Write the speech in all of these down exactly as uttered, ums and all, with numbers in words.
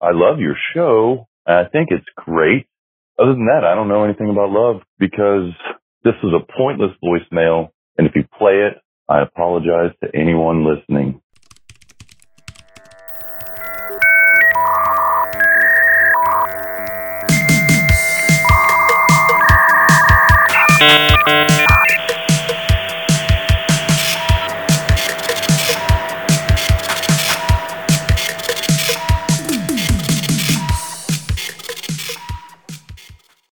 I love your show. I think it's great. Other than that, I don't know anything about love because this is a pointless voicemail. And if you play it, I apologize to anyone listening.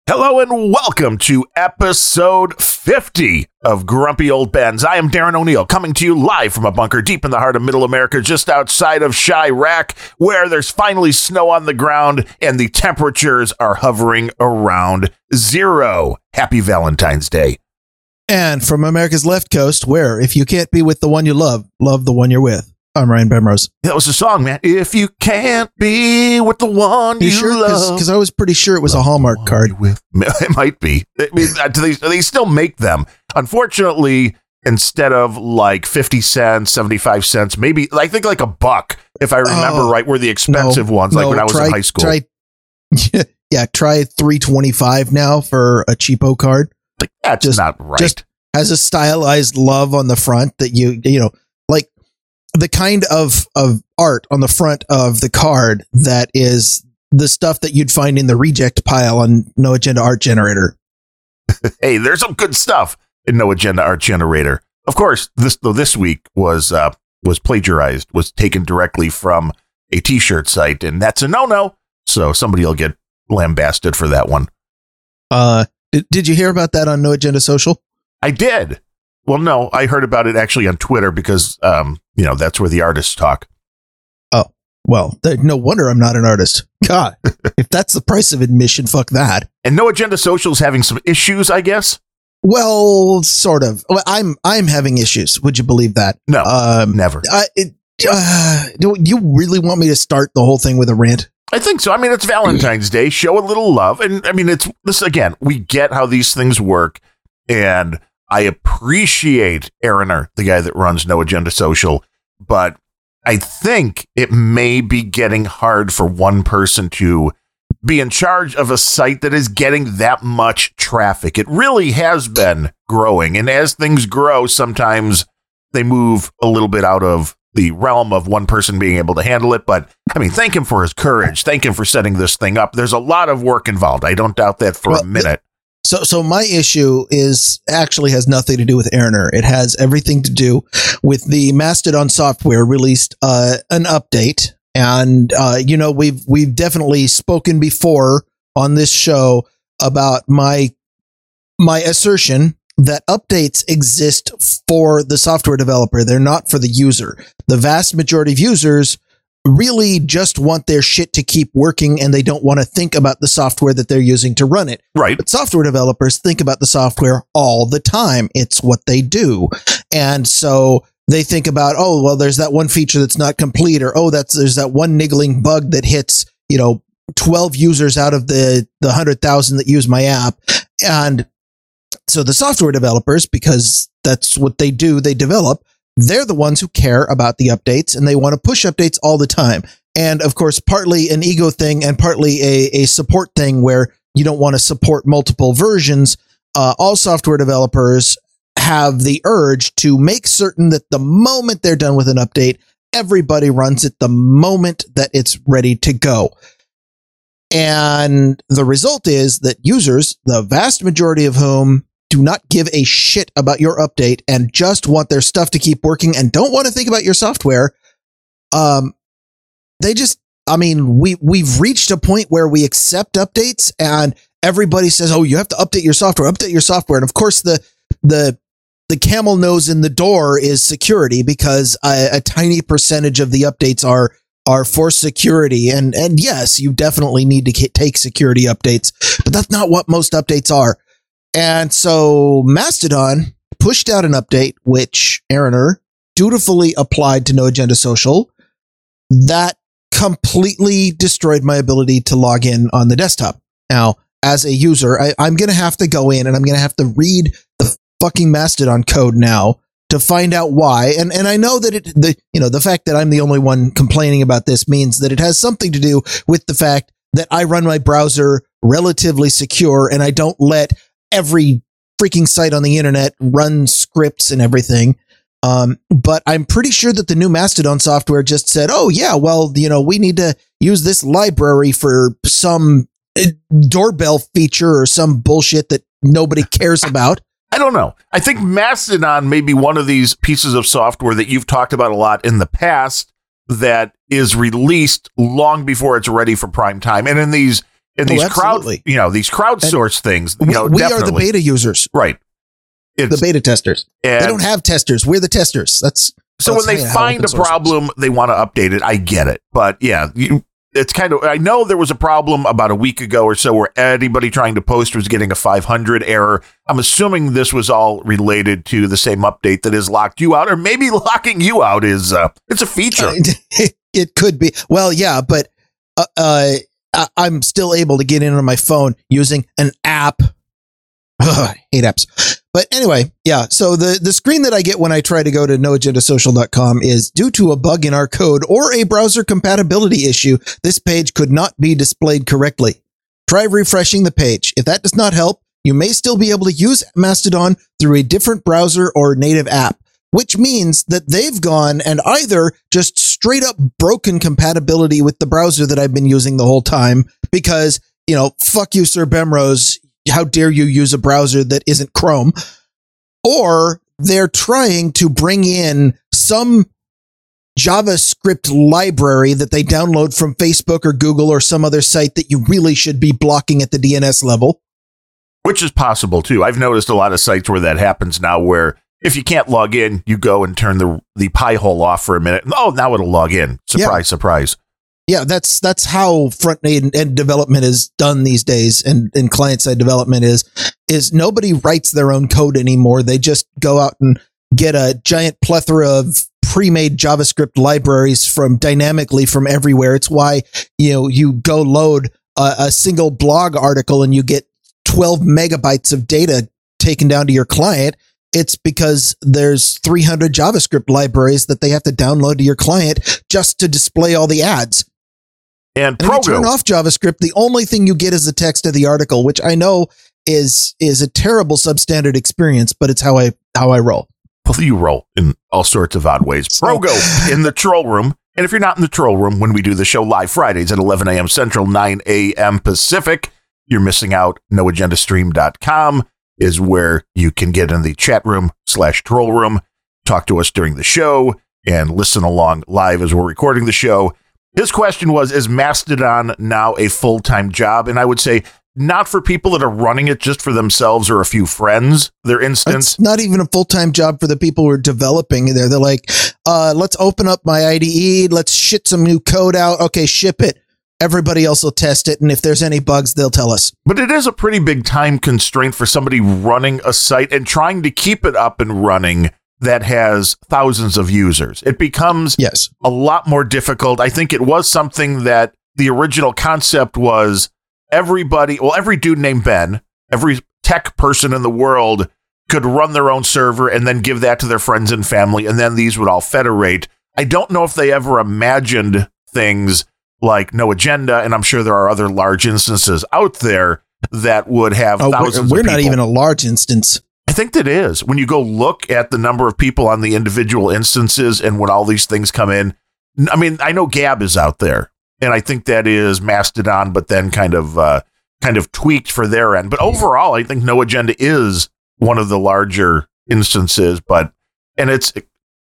Hello and welcome to episode fifty of Grumpy Old Ben's. I am Darren O'Neill, coming to you live from a bunker deep in the heart of Middle America, just outside of Chirac, where there's finally snow on the ground and the temperatures are hovering around zero. Happy Valentine's Day. And from America's left coast, where if you can't be with the one you love, love the one you're with. I'm Ryan Bemrose. That was a song, man. If you can't be with the one you, you sure? love. Because I was pretty sure it was a Hallmark card. With. It might be. I mean, do they, do they still make them? Unfortunately, instead of like fifty cents, seventy-five cents, maybe, I think like a buck, if I remember oh, right, were the expensive no, ones, like no, when I was try, in high school. Try, yeah, try three twenty-five now for a cheapo card. Like, that's just, not right. Just has a stylized love on the front that you, you know, like, the kind of, of art on the front of the card that is the stuff that you'd find in the reject pile on No Agenda Art Generator. Hey, there's some good stuff in No Agenda Art Generator. Of course, this though this week was uh, was plagiarized, was taken directly from a T-shirt site, and that's a no-no. So somebody will get lambasted for that one. Uh, did, did you hear about that on No Agenda Social? I did. Well, no, I heard about it actually on Twitter because, um, you know, that's where the artists talk. Oh, well, th- no wonder I'm not an artist. God, if that's the price of admission, fuck that. And No Agenda Social's having some issues, I guess. Well, sort of. Well, I'm I'm having issues. Would you believe that? No, um, never. I, it, uh, do you really want me to start the whole thing with a rant? I think so. I mean, it's Valentine's Day. Show a little love. And I mean, it's this again, we get how these things work. And I appreciate Aaroner, the guy that runs No Agenda Social, but I think it may be getting hard for one person to be in charge of a site that is getting that much traffic. It really has been growing. And as things grow, sometimes they move a little bit out of the realm of one person being able to handle it. But I mean, thank him for his courage. Thank him for setting this thing up. There's a lot of work involved. I don't doubt that for well, a minute. Th- So, so my issue is actually has nothing to do with Aaroner. It has everything to do with the Mastodon software released uh, an update, and uh, you know we've we've definitely spoken before on this show about my my assertion that updates exist for the software developer. They're not for the user. The vast majority of users really just want their shit to keep working, and they don't want to think about the software that they're using to run it. Right. But software developers think about the software all the time. It's what they do. And so they think about, oh, well, there's that one feature that's not complete, or, oh, that's, there's that one niggling bug that hits, you know, twelve users out of the, the one hundred thousand that use my app. And so the software developers, because that's what they do, they develop. They're the ones who care about the updates, and they want to push updates all the time. And of course, partly an ego thing and partly a, a support thing where you don't want to support multiple versions. Uh, all software developers have the urge to make certain that the moment they're done with an update, everybody runs it the moment that it's ready to go. And the result is that users, the vast majority of whom do not give a shit about your update and just want their stuff to keep working and don't want to think about your software. Um, they just, I mean, we, we've reached a point where we accept updates and everybody says, oh, you have to update your software, update your software. And of course the, the, the camel nose in the door is security, because a, a tiny percentage of the updates are, are for security. And, and yes, you definitely need to k- take security updates, but that's not what most updates are. And so Mastodon pushed out an update, which Aaroner dutifully applied to No Agenda Social, that completely destroyed my ability to log in on the desktop. Now, as a user, I, I'm going to have to go in and I'm going to have to read the fucking Mastodon code now to find out why. And and I know that it, the, you know, the fact that I'm the only one complaining about this means that it has something to do with the fact that I run my browser relatively secure and I don't let every freaking site on the internet run scripts and everything. Um, but I'm pretty sure that the new Mastodon software just said, oh, yeah, well, you know, we need to use this library for some doorbell feature or some bullshit that nobody cares about. I don't know. I think Mastodon may be one of these pieces of software that you've talked about a lot in the past that is released long before it's ready for prime time. And in these in these oh, crowd, you know, these crowdsourced things, you we, know, we definitely. are the beta users, right? It's, the beta testers. They don't have testers. We're the testers. That's so that's when they find a problem, they want to update it. I get it, but yeah, you, it's kind of. I know there was a problem about a week ago or so where anybody trying to post was getting a five hundred error. I'm assuming this was all related to the same update that has locked you out, or maybe locking you out is uh, it's a feature. It could be. Well, yeah, but uh, uh, I- I'm still able to get in on my phone using an app. Ugh, I hate apps. But anyway, yeah. So the, the screen that I get when I try to go to no agenda social dot com is due to a bug in our code or a browser compatibility issue, this page could not be displayed correctly. Try refreshing the page. If that does not help, you may still be able to use Mastodon through a different browser or native app, which means that they've gone and either just straight up broken compatibility with the browser that I've been using the whole time because, you know, fuck you, Sir Bemrose. How dare you use a browser that isn't Chrome? Or they're trying to bring in some JavaScript library that they download from Facebook or Google or some other site that you really should be blocking at the D N S level. Which is possible, too. I've noticed a lot of sites where that happens now, where if you can't log in, you go and turn the the pie hole off for a minute. Oh, now it'll log in. Surprise, yeah. surprise. Yeah, that's that's how front end development is done these days, and, and client side development is is nobody writes their own code anymore. They just go out and get a giant plethora of pre-made JavaScript libraries from dynamically from everywhere. It's why, you know, you go load a, a single blog article and you get twelve megabytes of data taken down to your client. It's because there's three hundred JavaScript libraries that they have to download to your client just to display all the ads. And, and Progo. Turn off JavaScript. The only thing you get is the text of the article, which I know is is a terrible substandard experience, but it's how I how I roll. Well, you roll in all sorts of odd ways. Progo in the troll room. And if you're not in the troll room, when we do the show live Fridays at eleven a.m. Central, nine a.m. Pacific, you're missing out. no agenda stream dot com. Is where you can get in the chat room slash troll room, talk to us during the show, and listen along live as we're recording the show. His question was, is Mastodon now a full-time job? And I would say not for people that are running it just for themselves or a few friends. Their instance. It's not even a full-time job for the people who are developing there. They're like, uh, let's open up my I D E. Let's shit some new code out. Okay, ship it. Everybody else will test it, and if there's any bugs, they'll tell us. But it is a pretty big time constraint for somebody running a site and trying to keep it up and running that has thousands of users. It becomes yes. a lot more difficult. I think it was something that the original concept was everybody, well, every dude named Ben, every tech person in the world could run their own server and then give that to their friends and family, and then these would all federate. I don't know if they ever imagined things like No Agenda, and I'm sure there are other large instances out there that would have oh, thousands we're, we're of people. We're not even a large instance. I think that is. When you go look at the number of people on the individual instances and when all these things come in, I mean, I know Gab is out there, and I think that is Mastodon, but then kind of uh, kind of tweaked for their end. But overall, I think No Agenda is one of the larger instances, but and it's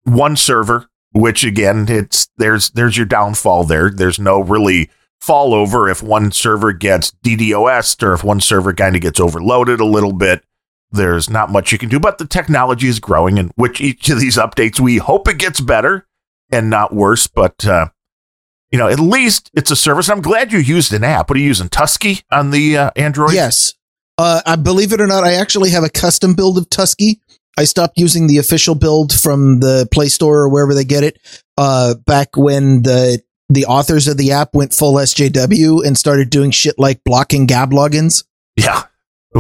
one server. Which again, it's there's there's your downfall there. There's no really fall over if one server gets DDoSed or if one server kind of gets overloaded a little bit. There's not much you can do, but the technology is growing, and which each of these updates, we hope it gets better and not worse. But uh, you know, at least it's a service. I'm glad you used an app. What are you using, Tusky on the uh, Android? Yes, uh, I believe it or not, I actually have a custom build of Tusky. I stopped using the official build from the Play Store or wherever they get it uh, back when the the authors of the app went full S J W and started doing shit like blocking Gab logins. Yeah.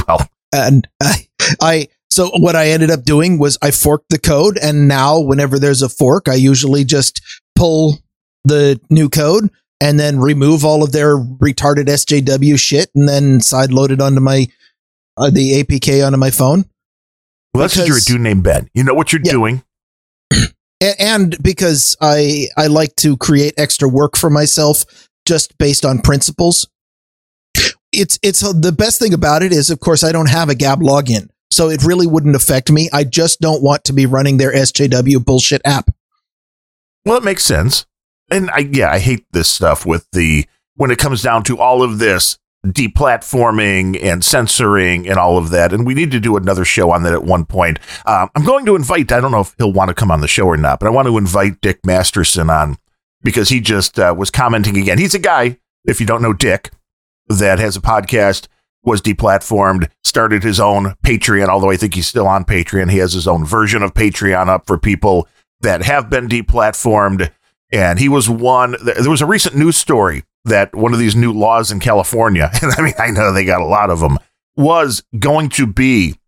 Well, and I, I So what I ended up doing was I forked the code, and now whenever there's a fork, I usually just pull the new code and then remove all of their retarded S J W shit, and then sideload it onto my uh, the A P K onto my phone. Well, that's because you're a dude named Ben. You know what you're yeah. doing. And because I I like to create extra work for myself just based on principles. It's it's the best thing about it is, of course, I don't have a Gab login, so it really wouldn't affect me. I just don't want to be running their S J W bullshit app. Well, it makes sense. And I yeah, I hate this stuff with the when it comes down to all of this deplatforming and censoring and all of that. And we need to do another show on that at one point. Um, I'm going to invite, I don't know if he'll want to come on the show or not, but I want to invite Dick Masterson on, because he just uh, was commenting again. He's a guy, if you don't know Dick, that has a podcast, was deplatformed, started his own Patreon, although I think he's still on Patreon. He has his own version of Patreon up for people that have been deplatformed. And he was one. There was a recent news story that one of these new laws in California, and I mean, I know they got a lot of them, was going to be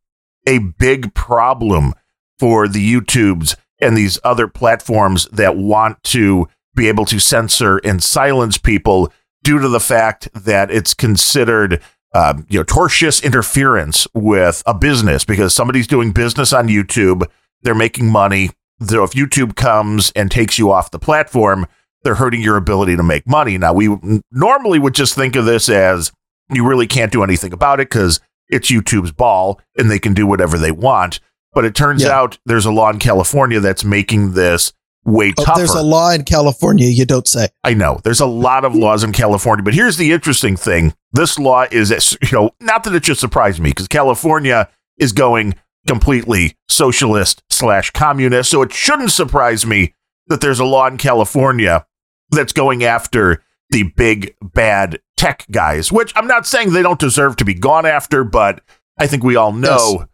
a big problem for the YouTubes and these other platforms that want to be able to censor and silence people due to the fact that it's considered uh, you know, tortious interference with a business, because somebody's doing business on YouTube, they're making money. So if YouTube comes and takes you off the platform, they're hurting your ability to make money. Now, we normally would just think of this as you really can't do anything about it because it's YouTube's ball and they can do whatever they want. But it turns yeah. out there's a law in California that's making this way oh, tougher. There's a law in California, you don't say. I know. There's a lot of laws in California. But here's the interesting thing. This law is, you know, not that it should surprise me, because California is going completely socialist slash communist. So it shouldn't surprise me that there's a law in California that's going after the big bad tech guys, which I'm not saying they don't deserve to be gone after, but I think we all know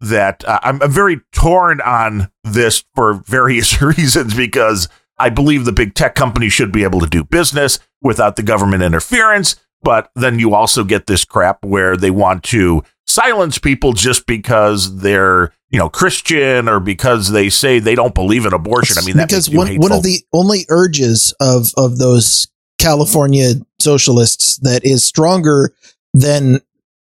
yes. that uh, I'm, I'm very torn on this for various reasons, because I believe the big tech companies should be able to do business without the government interference. But then you also get this crap where they want to silence people just because they're, you know, Christian, or because they say they don't believe in abortion. I mean, that because one, one of the only urges of, of those California socialists that is stronger than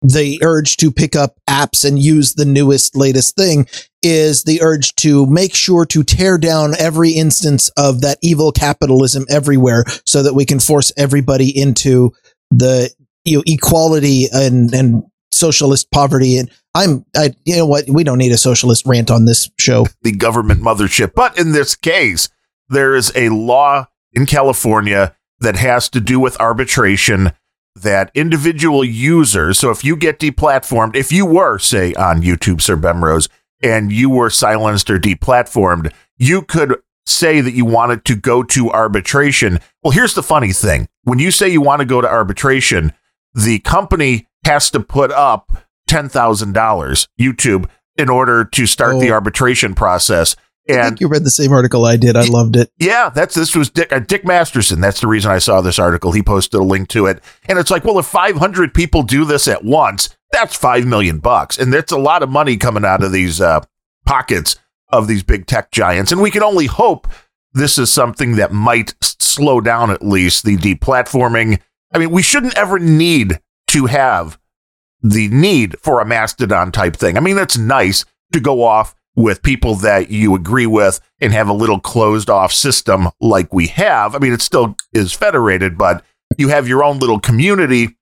the urge to pick up apps and use the newest, latest thing is the urge to make sure to tear down every instance of that evil capitalism everywhere, so that we can force everybody into the, you know, equality and, and socialist poverty. And I'm, I, you know what, we don't need a socialist rant on this show. The government mothership. But in this case, there is a law in California that has to do with arbitration, that individual users, so if you get deplatformed, if you were, say, on YouTube, Sir Bemrose, and you were silenced or deplatformed, you could say that you wanted to go to arbitration. Well, here's the funny thing. When you say you want to go to arbitration, the company has to put up ten thousand dollars, YouTube, in order to start oh. the arbitration process. And I think you read the same article I did. I it, loved it. Yeah, that's this was Dick, uh, Dick Masterson. That's the reason I saw this article. He posted a link to it. And it's like, well, if five hundred people do this at once, that's five million bucks. And that's a lot of money coming out of these uh, pockets of these big tech giants. And we can only hope this is something that might slow down, at least, the deplatforming. I mean, we shouldn't ever need to have the need for a Mastodon type thing. I mean, that's nice to go off with people that you agree with and have a little closed off system like we have. I mean, it still is federated, but you have your own little community.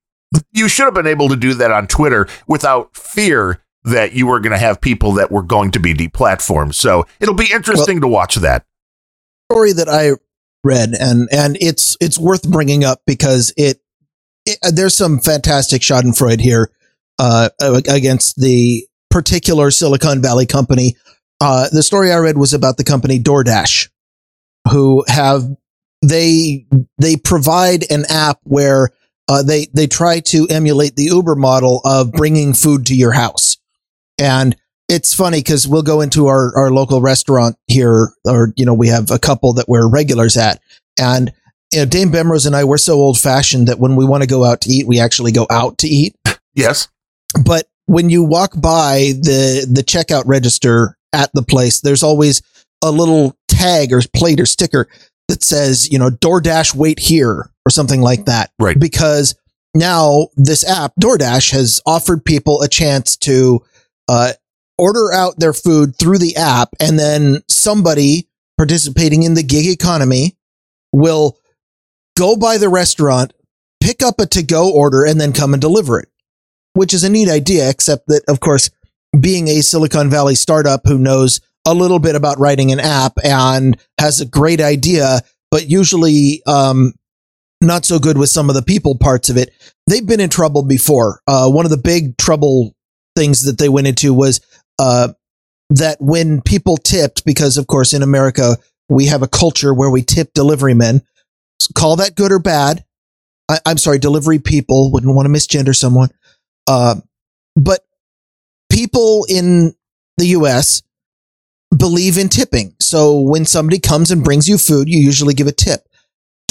You should have been able to do that on Twitter without fear that you were going to have people that were going to be deplatformed. So it'll be interesting well, to watch that. Story that I read, and and it's it's worth bringing up, because it, it there's some fantastic schadenfreude here uh, against the particular Silicon Valley company. Uh, the story I read was about the company DoorDash, who have they they provide an app where uh, they they try to emulate the Uber model of bringing food to your house. And it's funny, because we'll go into our, our local restaurant here, or, you know, we have a couple that we're regulars at. And, you know, Dame Bemrose and I, we're so old fashioned that when we want to go out to eat, we actually go out to eat. Yes. But when you walk by the the checkout register at the place, there's always a little tag or plate or sticker that says, you know, DoorDash, wait here, or something like that. Right. Because now this app, DoorDash, has offered people a chance to uh, order out their food through the app, and then somebody participating in the gig economy will go by the restaurant, pick up a to-go order, and then come and deliver it, which is a neat idea, except that, of course, being a Silicon Valley startup who knows a little bit about writing an app and has a great idea, but usually um, not so good with some of the people parts of it, they've been in trouble before. Uh, one of the big trouble things that they went into was uh, that when people tipped, because, of course, in America, we have a culture where we tip delivery men. Call that good or bad. I, I'm sorry, delivery people, wouldn't want to misgender someone. Uh, but people in the U S believe in tipping. So when somebody comes and brings you food, you usually give a tip.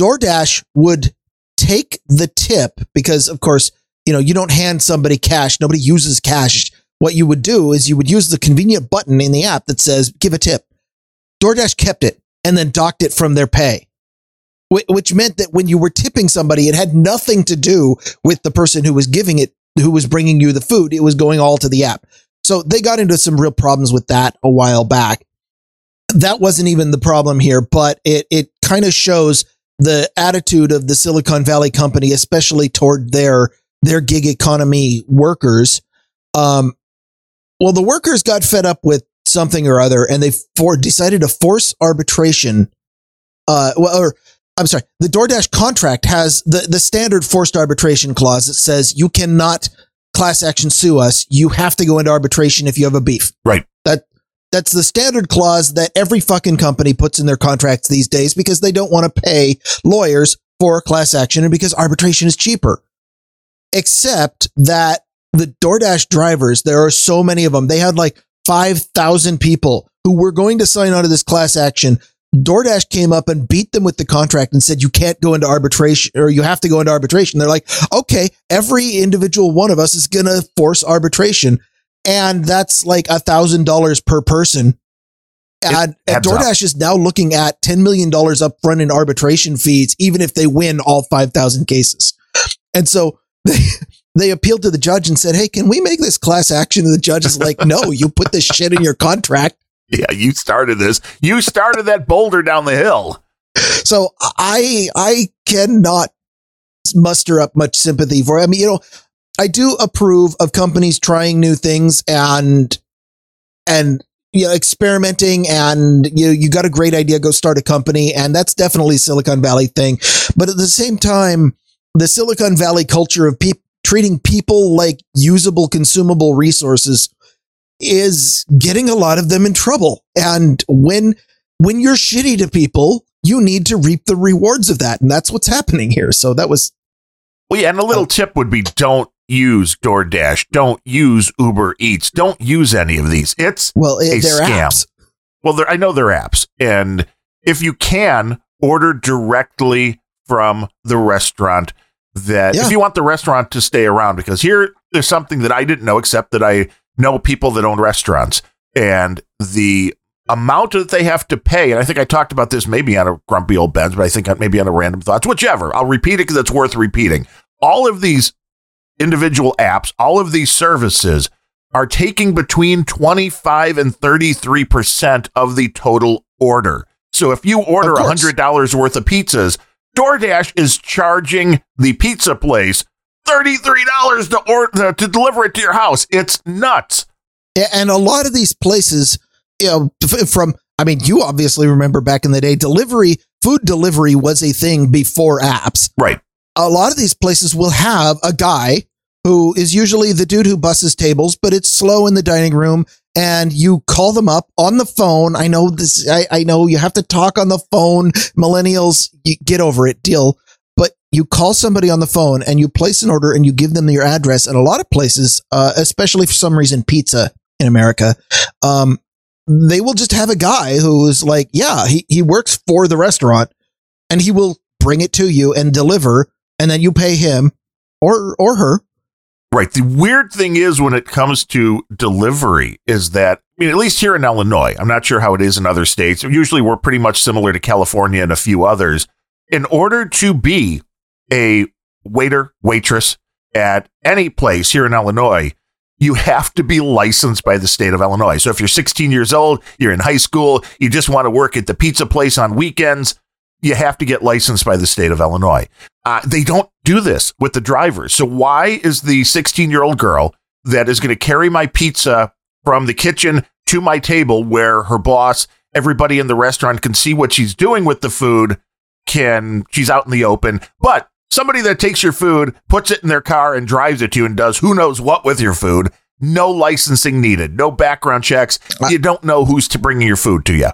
DoorDash would take the tip because, of course, you know, you don't hand somebody cash. Nobody uses cash. What you would do is you would use the convenient button in the app that says, give a tip. DoorDash kept it and then docked it from their pay, which meant that when you were tipping somebody, it had nothing to do with the person who was giving it, who was bringing you the food. It was going all to the app. So they got into some real problems with that a while back. That wasn't even the problem here, but it, it kind of shows the attitude of the Silicon Valley company, especially toward their, their gig economy workers. Um, well, the workers got fed up with something or other, and they for decided to force arbitration. Uh, well, or I'm sorry, the DoorDash contract has the, the standard forced arbitration clause that says you cannot class action sue us. You have to go into arbitration if you have a beef. Right. That that's the standard clause that every fucking company puts in their contracts these days because they don't want to pay lawyers for class action and because arbitration is cheaper. Except that the DoorDash drivers, there are so many of them. They had like five thousand people who were going to sign on to this class action. DoorDash came up and beat them with the contract and said, you can't go into arbitration, or you have to go into arbitration. They're like, okay, every individual one of us is going to force arbitration. And that's like a thousand dollars per person. And, and DoorDash up. is now looking at ten million dollars upfront in arbitration fees, even if they win all five thousand cases. And so they, they appealed to the judge and said, hey, can we make this class action? And the judge is like, no, you put this shit in your contract. Yeah, you started this. You started that boulder down the hill. So I I cannot muster up much sympathy for it. I mean, you know, I do approve of companies trying new things and and you know, experimenting, and you know, you got a great idea, go start a company, and that's definitely a Silicon Valley thing. But at the same time, the Silicon Valley culture of pe- treating people like usable, consumable resources is getting a lot of them in trouble. And when when you're shitty to people, you need to reap the rewards of that, and that's what's happening here. So that was well yeah and a little uh, tip would be, don't use DoorDash, don't use Uber Eats, don't use any of these. It's well it, a they're scam apps. well I know they're apps, and if you can order directly from the restaurant, that yeah. if you want the restaurant to stay around, because here there's something that I didn't know, except that I know people that own restaurants, and the amount that they have to pay. And I think I talked about this maybe on a Grumpy Old Ben's, but I think maybe on a Random Thoughts, whichever. I'll repeat it because it's worth repeating. All of these individual apps, all of these services are taking between twenty-five and thirty-three percent of the total order. So if you order one hundred dollars worth of pizzas, DoorDash is charging the pizza place thirty-three dollars to order, to deliver it to your house. It's nuts. And a lot of these places, you know, from, I mean, you obviously remember back in the day, delivery, food delivery was a thing before apps. Right. A lot of these places will have a guy who is usually the dude who busses tables, but it's slow in the dining room, and you call them up on the phone. I know this, I, I know you have to talk on the phone. Millennials, get over it, deal. You call somebody on the phone and you place an order and you give them your address. And a lot of places, uh, especially for some reason, pizza in America, um, they will just have a guy who's like, yeah, he, he works for the restaurant, and he will bring it to you and deliver, and then you pay him or, or her Right. The weird thing is when it comes to delivery is that, I mean, at least here in Illinois, I'm not sure how it is in other states. Usually we're pretty much similar to California and a few others. In order to be a waiter, waitress at any place here in Illinois, you have to be licensed by the state of Illinois. So if you're sixteen years old, you're in high school, you just want to work at the pizza place on weekends, you have to get licensed by the state of Illinois. Uh, they don't do this with the drivers. So why is the sixteen-year-old girl that is going to carry my pizza from the kitchen to my table where her boss, everybody in the restaurant can see what she's doing with the food, can she's out in the open, but somebody that takes your food, puts it in their car and drives it to you and does who knows what with your food, no licensing needed, no background checks. I, you don't know who's to bringing your food to you.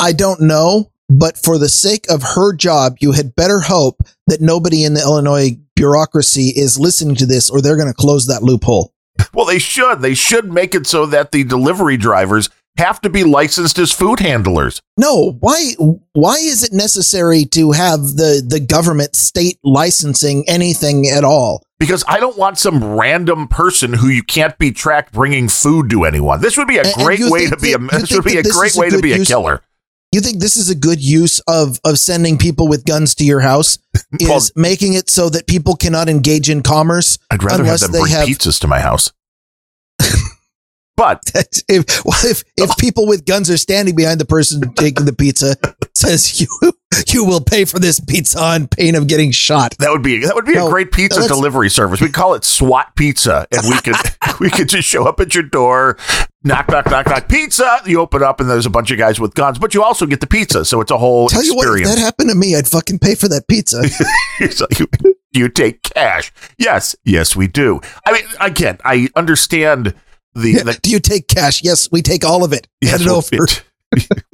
I don't know. But for the sake of her job, you had better hope that nobody in the Illinois bureaucracy is listening to this, or they're going to close that loophole. Well, they should. They should make it so that the delivery drivers have to be licensed as food handlers. No, why why is it necessary to have the, the government state licensing anything at all? Because I don't want some random person who you can't be tracked bringing food to anyone. This would be a and, great and way to be a this would be a great way to be a killer. You think this is a good use of of sending people with guns to your house? Is well, making it so that people cannot engage in commerce? I'd rather have them bring have, pizzas to my house. But if, well, if if people with guns are standing behind the person taking the pizza, says you you will pay for this pizza on pain of getting shot. That would be that would be no, a great pizza no, delivery service. We call it SWAT Pizza, and we could we could just show up at your door. Knock, knock, knock, knock. Pizza. You open up and there's a bunch of guys with guns, but you also get the pizza. So it's a whole Tell experience. Tell you what, if that happened to me, I'd fucking pay for that pizza. So you, you take cash. Yes. Yes, we do. I mean, again, I understand the... Yeah, the do you take cash? Yes, we take all of it. Yes, we'll, it,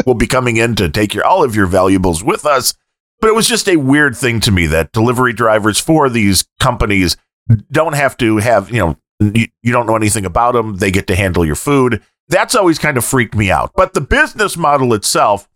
we'll be coming in to take your all of your valuables with us. But it was just a weird thing to me that delivery drivers for these companies don't have to have, you know, You, you don't know anything about them. They get to handle your food. That's always kind of freaked me out. But the business model itself,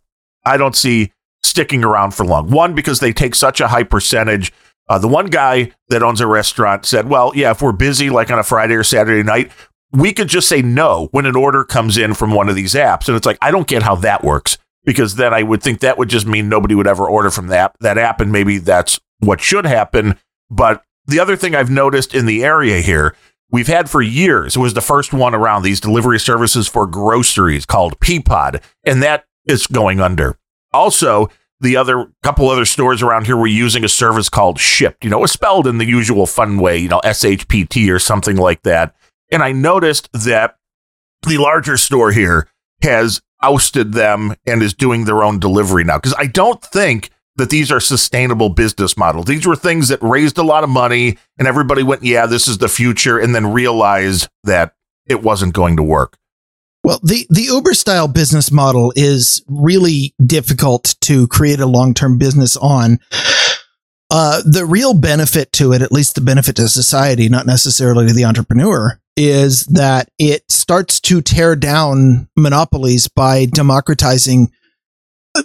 I don't see sticking around for long. One, because they take such a high percentage. Uh, the one guy that owns a restaurant said, well, yeah, if we're busy, like on a Friday or Saturday night, we could just say no when an order comes in from one of these apps. And it's like, I don't get how that works, because then I would think that would just mean nobody would ever order from that, that app. And maybe that's what should happen. But the other thing I've noticed in the area here, we've had for years, it was the first one around, these delivery services for groceries called Peapod, and that is going under. Also, the other couple other stores around here were using a service called Shipt. You know, it's spelled in the usual fun way, you know, S H P T or something like that. And I noticed that the larger store here has ousted them and is doing their own delivery now, because I don't think that these are sustainable business models. These were things that raised a lot of money and everybody went, yeah, this is the future, and then realized that it wasn't going to work. Well, the, the Uber style business model is really difficult to create a long-term business on. Uh, the real benefit to it, at least the benefit to society, not necessarily to the entrepreneur, is that it starts to tear down monopolies by democratizing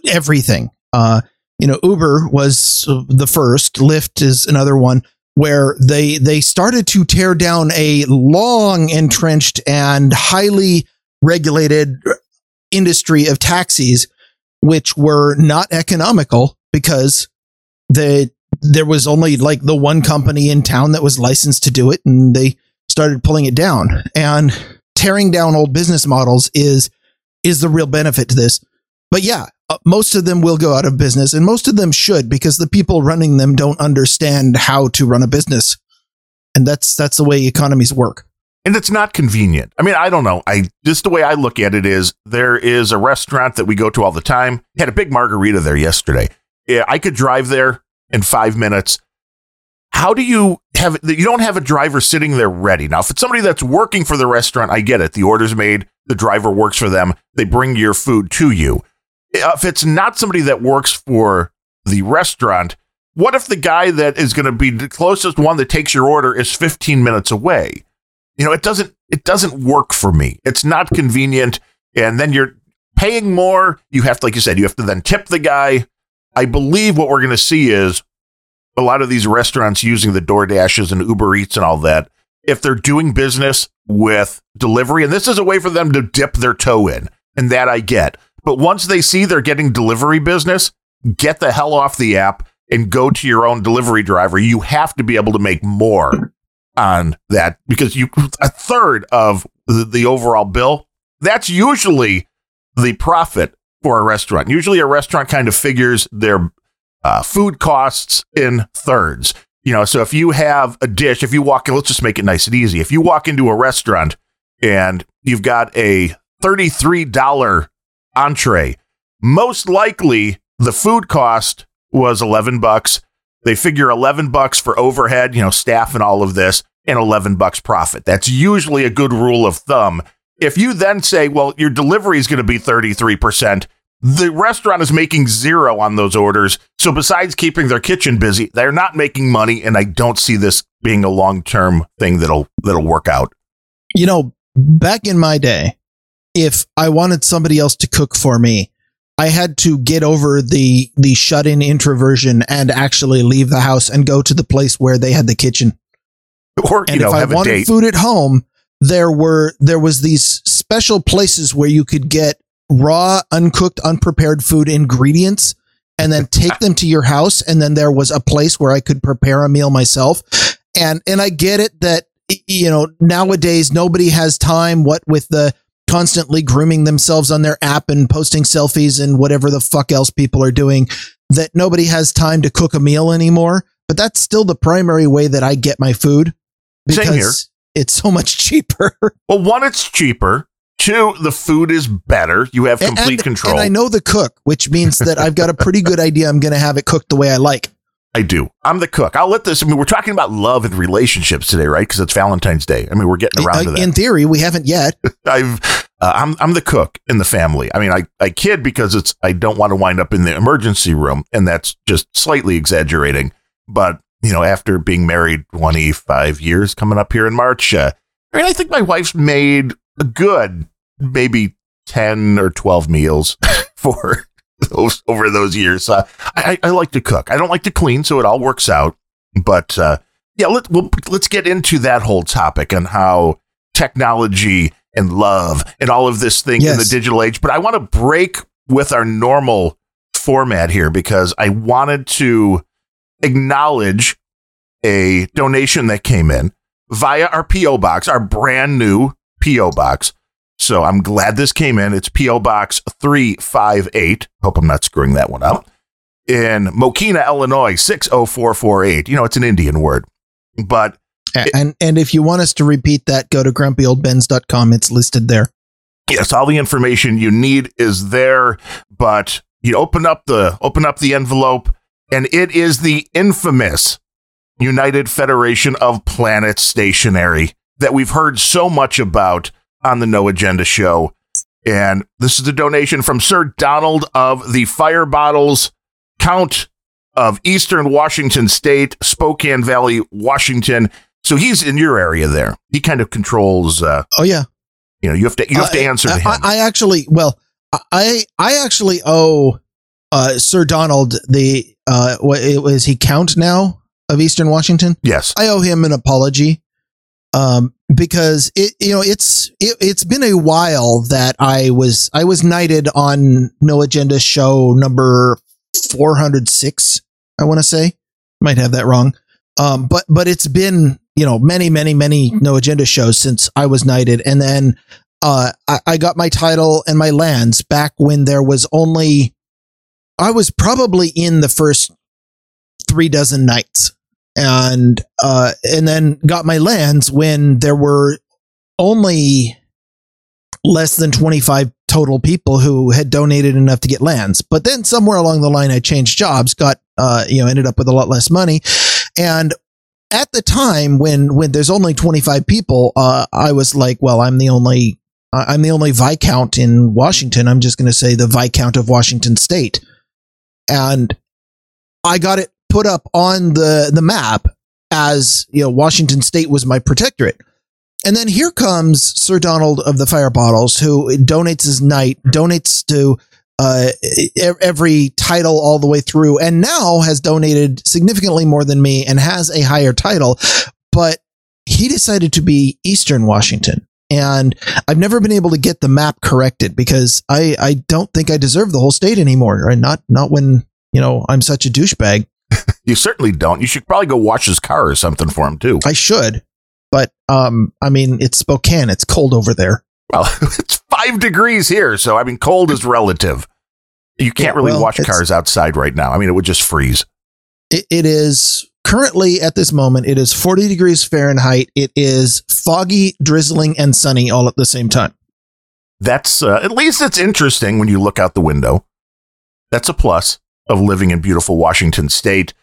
everything. Uh, You know, Uber was the first, Lyft is another one, where they they started to tear down a long entrenched and highly regulated industry of taxis, which were not economical because they, there was only like the one company in town that was licensed to do it, and they started pulling it down. And tearing down old business models is is the real benefit to this. But yeah, Uh, most of them will go out of business, and most of them should, because the people running them don't understand how to run a business. And that's that's the way economies work. And it's not convenient. I mean, I don't know. I just the way I look at it is there is a restaurant that we go to all the time. Had a big margarita there yesterday. Yeah, I could drive there in five minutes. How do you have that? You don't have a driver sitting there ready. Now, if it's somebody that's working for the restaurant, I get it. The order's made. The driver works for them. They bring your food to you. If it's not somebody that works for the restaurant, what if the guy that is going to be the closest one that takes your order is fifteen minutes away? You know, it doesn't it doesn't work for me. It's not convenient. And then you're paying more. You have to, like you said, you have to then tip the guy. I believe what we're going to see is a lot of these restaurants using the DoorDashes and Uber Eats and all that if they're doing business with delivery, and this is a way for them to dip their toe in, and that I get. But once they see they're getting delivery business, get the hell off the app and go to your own delivery driver. You have to be able to make more on that, because you a third of the, the overall bill, that's usually the profit for a restaurant. Usually a restaurant kind of figures their uh, food costs in thirds. You know, so if you have a dish, if you walk in, let's just make it nice and easy. If you walk into a restaurant and you've got a thirty-three dollars entree, most likely the food cost was eleven bucks. They figure eleven bucks for overhead, you know, staff and all of this, and eleven bucks profit. That's usually a good rule of thumb. If you then say, well, your delivery is going to be thirty-three percent, the restaurant is making zero on those orders. So besides keeping their kitchen busy, they're not making money. And I don't see this being a long-term thing that'll that'll work out. You know, back in my day, if I wanted somebody else to cook for me, I had to get over the the shut-in introversion and actually leave the house and go to the place where they had the kitchen. Or, you know, have a date. And if I wanted food at home, there were there was these special places where you could get raw, uncooked, unprepared food ingredients and then take them to your house. And then there was a place where I could prepare a meal myself. And and I get it that, you know, nowadays nobody has time, what with the constantly grooming themselves on their app and posting selfies and whatever the fuck else people are doing, that nobody has time to cook a meal anymore. But that's still the primary way that I get my food, because Same here. It's so much cheaper. Well, one, it's cheaper. Two, the food is better. You have complete and, control. And I know the cook, which means that I've got a pretty good idea I'm going to have it cooked the way I like. I do. I'm the cook. I'll let this. I mean, we're talking about love and relationships today, right? Because it's Valentine's Day. I mean, we're getting around I, to that. In theory, we haven't yet. I've, uh, I'm I'm the cook in the family. I mean, I, I kid because it's I don't want to wind up in the emergency room. And that's just slightly exaggerating. But, you know, after being married twenty-five years coming up here in March, uh, I mean, I think my wife's made a good maybe ten or twelve meals for those over those years. Uh, I, I like to cook. I don't like to clean, so it all works out. But uh, yeah, let, we'll, let's get into that whole topic and how technology and love and all of this thing yes. in the digital age. But I want to break with our normal format here, because I wanted to acknowledge a donation that came in via our P O box, our brand new P O box. So I'm glad this came in. It's P O Box three five eight. Hope I'm not screwing that one up. In Mokina, Illinois, six oh four four eight. You know, it's an Indian word. But and, it, and and if you want us to repeat that, go to grumpy old bens dot com. It's listed there. Yes, all the information you need is there, but you open up the open up the envelope and it is the infamous United Federation of Planet Stationery that we've heard so much about on the No Agenda show. And this is a donation from Sir Donald of the Fire Bottles, Count of Eastern Washington State, Spokane Valley, Washington. So he's in your area there. He kind of controls. Uh, oh, yeah. You know, you have to you have uh, to answer I, to him. I, I actually well, I I actually owe uh, Sir Donald the uh, what is he Count now of Eastern Washington? Yes, I owe him an apology. Um, because it, you know, it's, it, it's been a while that I was, I was knighted on No Agenda show number four hundred six. I want to say, might have that wrong. Um, but, but it's been, you know, many, many, many No Agenda shows since I was knighted. And then, uh, I, I got my title and my lands back when there was only, I was probably in the first three dozen knights. And, uh, and then got my lands when there were only less than twenty-five total people who had donated enough to get lands. But then somewhere along the line, I changed jobs, got, uh, you know, ended up with a lot less money. And at the time when, when there's only twenty-five people, uh, I was like, well, I'm the only, I'm the only Viscount in Washington. I'm just going to say the Viscount of Washington State. And I got it put up on the, the map as, you know, Washington State was my protectorate. And then here comes Sir Donald of the Fire Bottles, who donates his knight, donates to uh, every title all the way through, and now has donated significantly more than me and has a higher title. But he decided to be Eastern Washington. And I've never been able to get the map corrected because I, I don't think I deserve the whole state anymore. Right? Not not when, you know, I'm such a douchebag. You certainly don't. You should probably go wash his car or something for him, too. I should. But, um, I mean, it's Spokane. It's cold over there. Well, it's five degrees here. So, I mean, cold is relative. You can't yeah, really well, wash cars outside right now. I mean, it would just freeze. It, it is currently at this moment. It is forty degrees Fahrenheit. It is foggy, drizzling, and sunny all at the same time. That's uh, at least it's interesting when you look out the window. That's a plus of living in beautiful Washington State.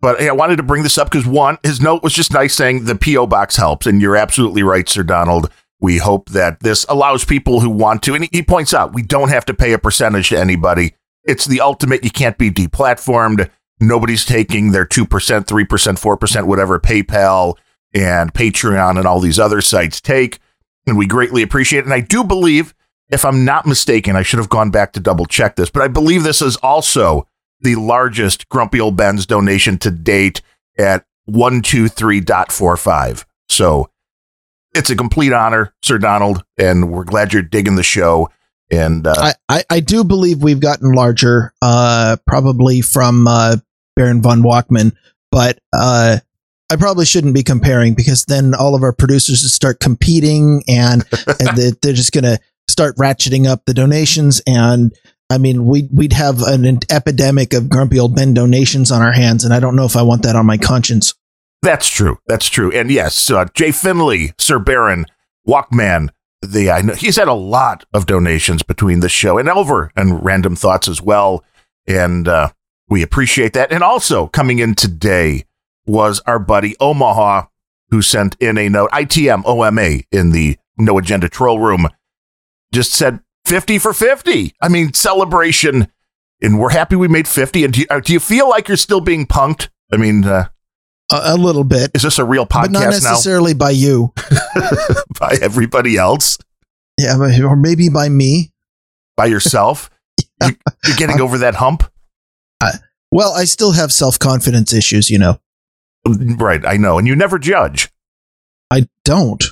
But hey, I wanted to bring this up because one, his note was just nice saying the P O box helps. And you're absolutely right, Sir Donald. We hope that this allows people who want to. And he points out we don't have to pay a percentage to anybody. It's the ultimate. You can't be deplatformed. Nobody's taking their two percent, three percent, four percent, whatever PayPal and Patreon and all these other sites take. And we greatly appreciate it. And I do believe, if I'm not mistaken, I should have gone back to double check this, but I believe this is also the largest Grumpy Old Ben's donation to date at one two three point four five. So it's a complete honor, Sir Donald, and we're glad you're digging the show. And uh, I, I, I do believe we've gotten larger, uh, probably from uh, Baron Von Walkman, but uh, I probably shouldn't be comparing because then all of our producers start competing and, and they, they're just going to start ratcheting up the donations. And I mean, we'd, we'd have an epidemic of Grumpy Old Ben donations on our hands, and I don't know if I want that on my conscience. That's true. That's true. And yes, uh, Jay Finley, Sir Baron Walkman, the I know he's had a lot of donations between the show and Elver and Random Thoughts as well. And uh, we appreciate that. And also coming in today was our buddy Omaha, who sent in a note, I T M O M A in the No Agenda Troll Room, just said fifty for fifty. I mean, celebration. And we're happy we made fifty. And do you, do you feel like you're still being punked? I mean, uh, A little bit. Is this a real podcast now? But not necessarily now? By you. By everybody else? Yeah, or maybe by me. By yourself? Yeah. you're, you're getting I'm, over that hump? I, well, I still have self-confidence issues, you know. Right, I know. And you never judge. I don't.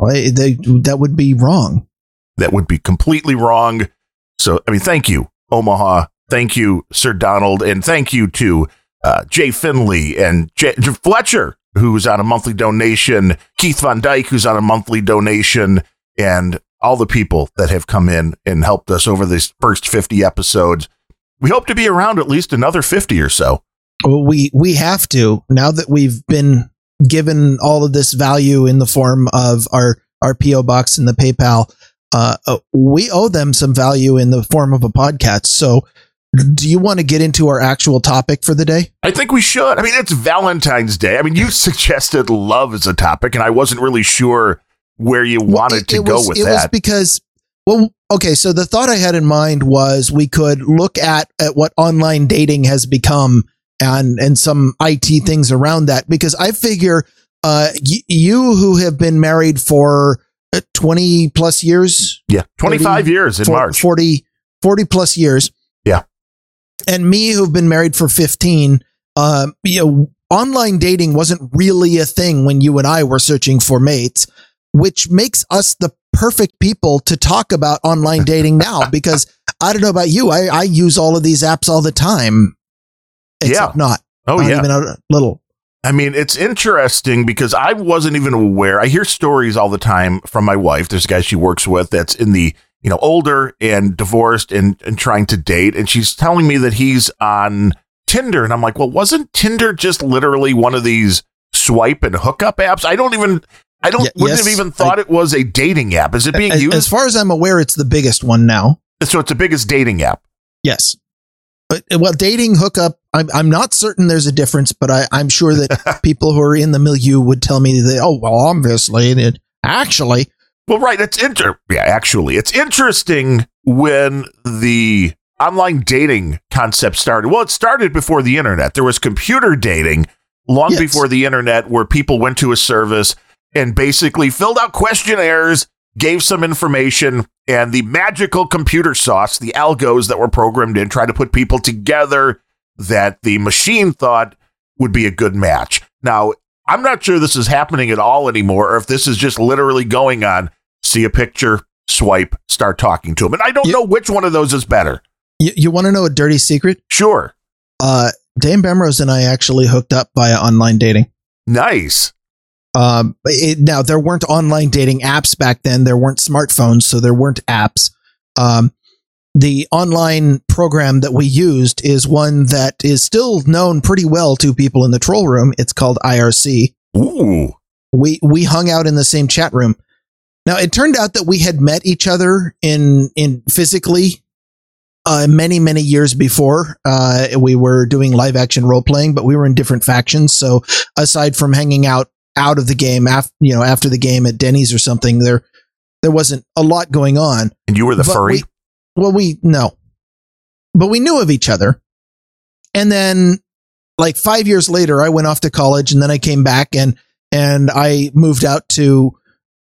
I, they, that would be wrong. That would be completely wrong. So, I mean, thank you, Omaha. Thank you, Sir Donald. And thank you, too. Uh, Jay Finley and J- J- Fletcher, who's on a monthly donation, Keith Van Dyke, who's on a monthly donation, and all the people that have come in and helped us over these first fifty episodes. We hope to be around at least another fifty or so. Well, we, we have to, now that we've been given all of this value in the form of our, our P O box and the PayPal, uh, uh, we owe them some value in the form of a podcast. So, do you want to get into our actual topic for the day? I think we should. I mean, it's Valentine's Day. I mean, you suggested love as a topic, and I wasn't really sure where you wanted well, it, to it go was, with it that. It was because, well, okay, so the thought I had in mind was we could look at, at what online dating has become and, and some I T things around that, because I figure uh, y- you who have been married for twenty plus years. Yeah, twenty-five years in March. forty, forty plus years. Yeah. And me, who've been married for fifteen, um, you know, online dating wasn't really a thing when you and I were searching for mates, which makes us the perfect people to talk about online dating now, because I don't know about you. I, I use all of these apps all the time. Except yeah. Not. Oh, not yeah. Even a little. I mean, it's interesting because I wasn't even aware. I hear stories all the time from my wife. There's a guy she works with that's in the, you know, older and divorced and, and trying to date. And she's telling me that he's on Tinder. And I'm like, well, wasn't Tinder just literally one of these swipe and hookup apps? I don't even, I don't, y- wouldn't yes, have even thought I, it was a dating app. Is it being as, used? As far as I'm aware, it's the biggest one now. So it's the biggest dating app. Yes. But, well, dating, hookup, I'm, I'm not certain there's a difference, but I, I'm sure that people who are in the milieu would tell me that, oh, well, obviously, it actually. Well, right. It's inter. Yeah, actually, it's interesting when the online dating concept started. Well, it started before the internet. There was computer dating long yes. before the internet, where people went to a service and basically filled out questionnaires, gave some information, and the magical computer sauce, the algos that were programmed in, tried to put people together that the machine thought would be a good match. Now, I'm not sure this is happening at all anymore, or if this is just literally going on, see a picture, swipe, start talking to them. And I don't you, know which one of those is better. You, you want to know a dirty secret? Sure. Uh, Dame Bemrose and I actually hooked up via online dating. Nice. Um, it, now, there weren't online dating apps back then. There weren't smartphones, so there weren't apps. Um, the online program that we used is one that is still known pretty well to people in the troll room. It's called I R C. Ooh. We, we hung out in the same chat room. Now, it turned out that we had met each other in, in physically uh, many, many years before. Uh, we were doing live action role playing, but we were in different factions. So aside from hanging out out of the game, after, you know, after the game at Denny's or something, there, there wasn't a lot going on. And you were the but furry? We, well, we, no, but we knew of each other. And then like five years later, I went off to college, and then I came back and, and I moved out to,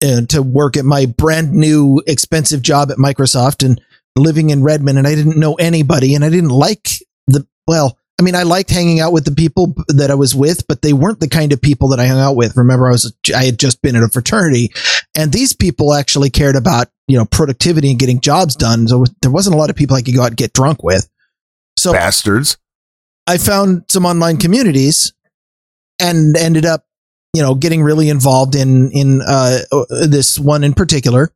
and to work at my brand new expensive job at Microsoft, and living in Redmond, and I didn't know anybody, and I didn't like the, well, I mean, I liked hanging out with the people that I was with, but they weren't the kind of people that I hung out with. Remember, I was, I had just been at a fraternity, and these people actually cared about, you know, productivity and getting jobs done. So there wasn't a lot of people I could go out and get drunk with. So bastards. I found some online communities and ended up, you know, getting really involved in, in, uh, this one in particular.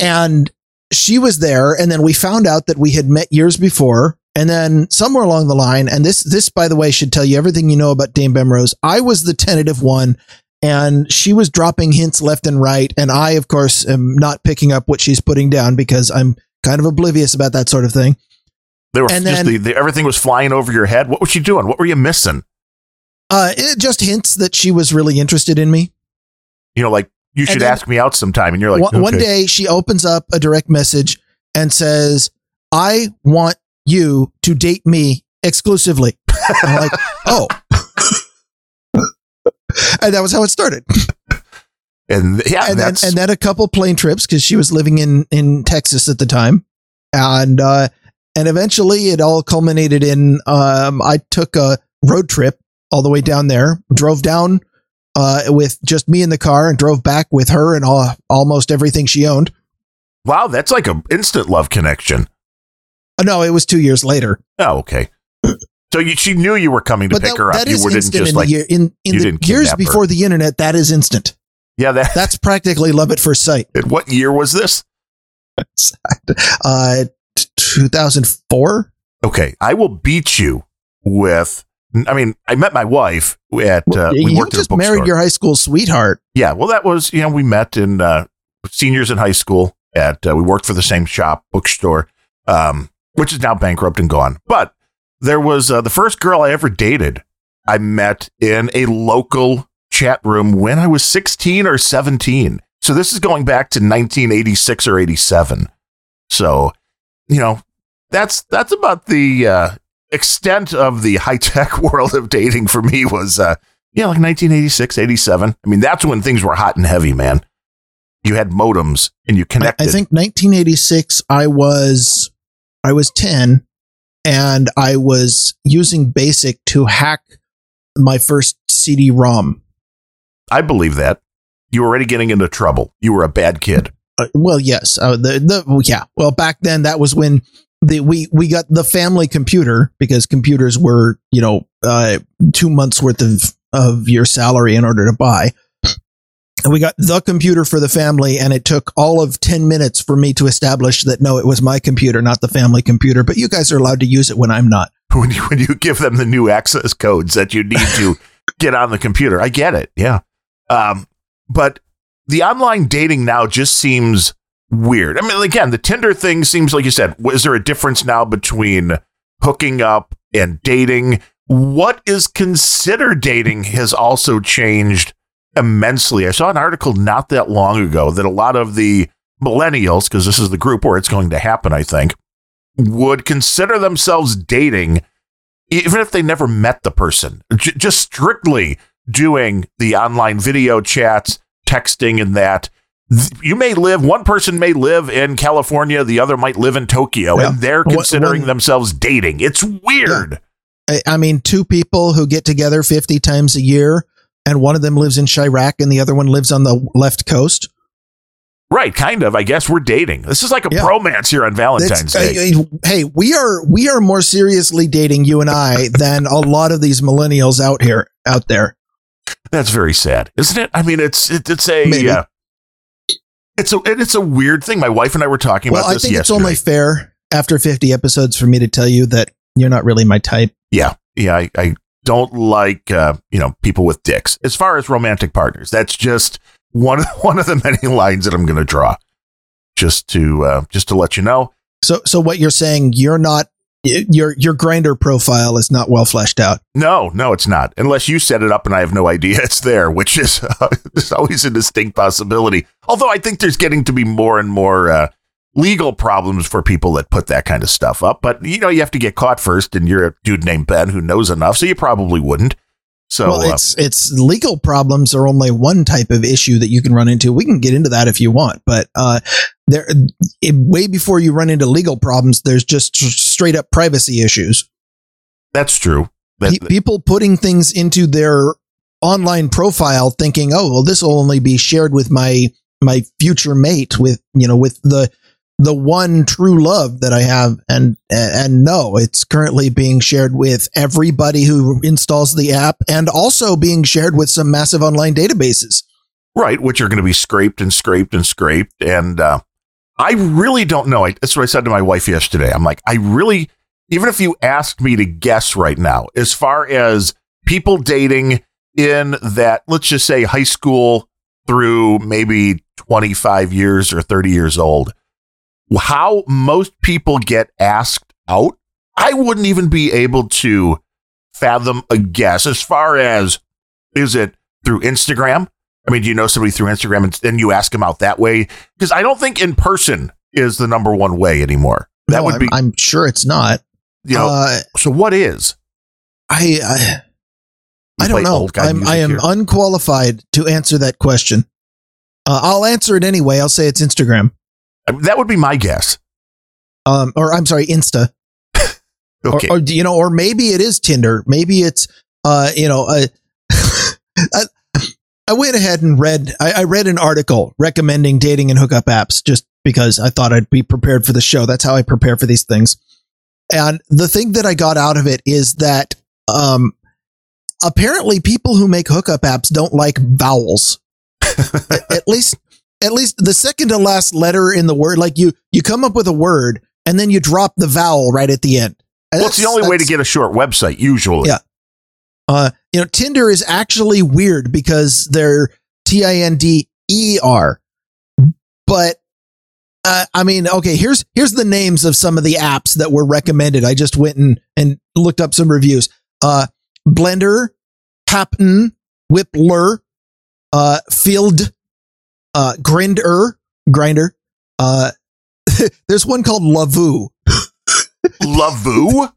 And she was there. And then we found out that we had met years before. And then somewhere along the line, and this, this, by the way, should tell you everything you know about Dame Bemrose. I was the tentative one, and she was dropping hints left and right. And I, of course, am not picking up what she's putting down because I'm kind of oblivious about that sort of thing. There were and just then, the, the, everything was flying over your head. What was she doing? What were you missing? Uh, it just hints that she was really interested in me. You know, like, you should then, ask me out sometime. And you're like, one, okay. One day she opens up a direct message and says, I want you to date me exclusively. And I'm like, oh. And that was how it started. And yeah, and then, and then a couple plane trips, because she was living in, in Texas at the time. And, uh, and eventually it all culminated in, um, I took a road trip all the way down there, drove down uh, with just me in the car, and drove back with her and all, almost everything she owned. Wow, that's like an instant love connection. Oh, no, it was two years later. Oh, okay. So you, she knew you were coming to but pick that, her up. That you is were, instant didn't just in like, the year, in, in you the didn't years before her. The internet, that is instant. Yeah, that, that's practically love at first sight. And what year was this? uh, two thousand four. Okay, I will beat you with... I mean, I met my wife at, uh, we you worked just at a bookstore. Married your high school sweetheart. Yeah. Well, that was, you know, we met in, uh, seniors in high school at, uh, we worked for the same shop, bookstore, um, which is now bankrupt and gone. But there was, uh, the first girl I ever dated, I met in a local chat room when I was sixteen or seventeen. So this is going back to nineteen eighty-six or eighty-seven. So, you know, that's, that's about the, uh, extent of the high-tech world of dating for me was uh yeah like nineteen eighty-six eighty-seven. I mean, that's when things were hot and heavy, man. You had modems and you connected. I, I think nineteen eighty-six I was I was ten, and I was using BASIC to hack my first C D ROM. I believe that. You were already getting into trouble. You were a bad kid. Uh, well yes uh, the, the yeah well back then that was when The, we, we got the family computer, because computers were, you know, uh, two months worth of, of your salary in order to buy. And we got the computer for the family, and it took all of ten minutes for me to establish that, no, it was my computer, not the family computer. But you guys are allowed to use it when I'm not. When you, when you give them the new access codes that you need to get on the computer. I get it. Yeah. Um, but the online dating now just seems weird. I mean, again, the Tinder thing seems like you said, is there a difference now between hooking up and dating? What is considered dating has also changed immensely. I saw an article not that long ago that a lot of the millennials, because this is the group where it's going to happen, I think, would consider themselves dating, even if they never met the person, J- just strictly doing the online video chats, texting and that. You may live, one person may live in California, the other might live in Tokyo, yeah. And they're considering when, when, themselves dating. It's weird. Yeah. I, I mean, two people who get together fifty times a year and one of them lives in Chirac and the other one lives on the left coast. Right, kind of. I guess we're dating. This is like a yeah. bromance here on Valentine's it's, Day. Uh, hey, we are we are more seriously dating, you and I, than a lot of these millennials out here out there. That's very sad, isn't it? I mean, it's it, it's a uh, it's a it's a weird thing. My wife and I were talking well, about this yesterday. I think yesterday. It's only fair after fifty episodes for me to tell you that you're not really my type. Yeah, yeah, I, I don't like uh, you know, people with dicks as far as romantic partners. That's just. One, one of the many lines that I'm going to draw, just to uh, just to let you know. So, so what you're saying, you're not your your Grindr profile is not well fleshed out. No, no, it's not. Unless you set it up, and I have no idea it's there, which is uh, there's always a distinct possibility. Although I think there's getting to be more and more uh, legal problems for people that put that kind of stuff up. But you know, you have to get caught first, and you're a dude named Ben who knows enough, so you probably wouldn't. So well, it's uh, it's legal problems are only one type of issue that you can run into. We can get into that if you want, but uh, there it, way before you run into legal problems, there's just straight up privacy issues. That's true. That, Pe- people putting things into their online profile, thinking, "Oh, well, this will only be shared with my my future mate, with you know, with the the one true love that I have," and and no, it's currently being shared with everybody who installs the app and also being shared with some massive online databases. Right, which are going to be scraped and scraped and scraped. And uh, I really don't know. I, that's what I said to my wife yesterday. I'm like, I really, even if you asked me to guess right now, as far as people dating in that, let's just say high school through maybe twenty-five years or thirty years old, how most people get asked out, I wouldn't even be able to fathom a guess as far as, is it through Instagram? I mean, do you know somebody through Instagram and then you ask them out that way? Because I don't think in person is the number one way anymore. That no, would I'm, be. I'm sure it's not. You know, uh, so what is? I I, I don't know. I'm, I am here. Unqualified to answer that question. Uh, I'll answer it anyway. I'll say it's Instagram. That would be my guess. Um, or I'm sorry, Insta. Okay. Or, or, you know, or maybe it is Tinder. Maybe it's, uh, you know, uh, I, I went ahead and read, I, I read an article recommending dating and hookup apps just because I thought I'd be prepared for the show. That's how I prepare for these things. And the thing that I got out of it is that, um, apparently people who make hookup apps don't like vowels. at, at least. At least the second to last letter in the word, like you, you come up with a word and then you drop the vowel right at the end. And well, it's the only way to get a short website usually. Yeah. Uh, you know, Tinder is actually weird because they're T I N D E R. But uh, I mean, okay, here's here's the names of some of the apps that were recommended. I just went and, and looked up some reviews. Uh, Blender, Happn, Whipler, uh, Field. Uh, Grindr, Grindr. Uh, there's one called Lavoo. Lavoo?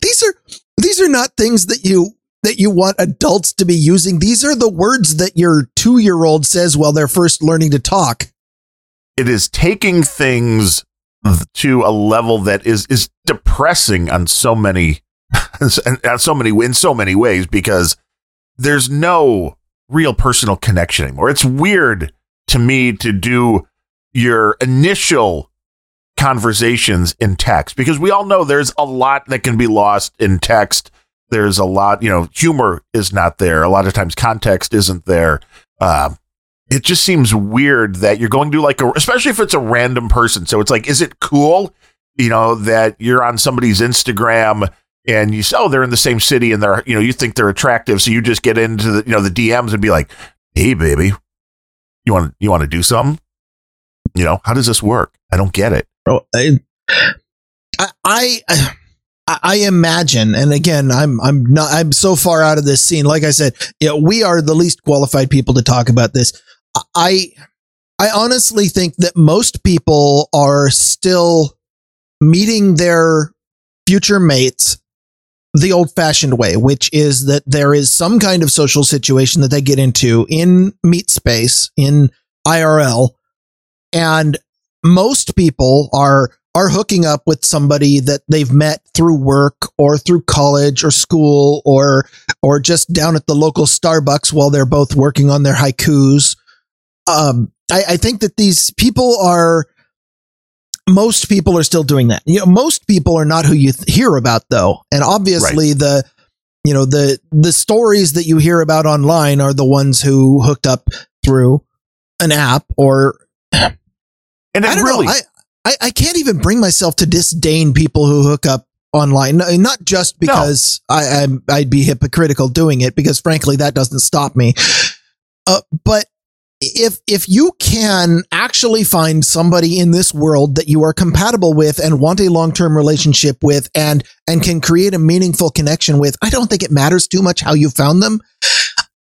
These are these are not things that you that you want adults to be using. These are the words that your two-year-old says while they're first learning to talk. It is taking things to a level that is is depressing on so many, on so many in so many ways because there's no real personal connection anymore. It's weird. To me, to do your initial conversations in text, because we all know there's a lot that can be lost in text. There's a lot, you know, humor is not there. A lot of times context isn't there. Uh, it just seems weird that you're going to like, a, especially if it's a random person. So it's like, is it cool, you know, that you're on somebody's Instagram and you say, oh, they're in the same city and they're, you know, you think they're attractive. So you just get into the, you know, the D Ms and be like, hey, baby. You want you want to do something? You know, how does this work? I don't get it. Oh, I, I, I, I imagine, and again, I'm I'm not I'm so far out of this scene. Like I said, you know, we are the least qualified people to talk about this. I I honestly think that most people are still meeting their future mates the old-fashioned way, which is that there is some kind of social situation that they get into in meet space, in I R L, and most people are are hooking up with somebody that they've met through work or through college or school or or just down at the local Starbucks while they're both working on their haikus. Um, I, I think that these people are, most people are still doing that. You know, most people are not who you th- hear about, though. And obviously right. the, you know, the, the stories that you hear about online are the ones who hooked up through an app or, and I don't really- know, I, I, I can't even bring myself to disdain people who hook up online. No, not just because no. I, I'm, I'd be hypocritical doing it, because frankly, that doesn't stop me. Uh, but if if you can actually find somebody in this world that you are compatible with and want a long-term relationship with and and can create a meaningful connection with, I don't think it matters too much how you found them.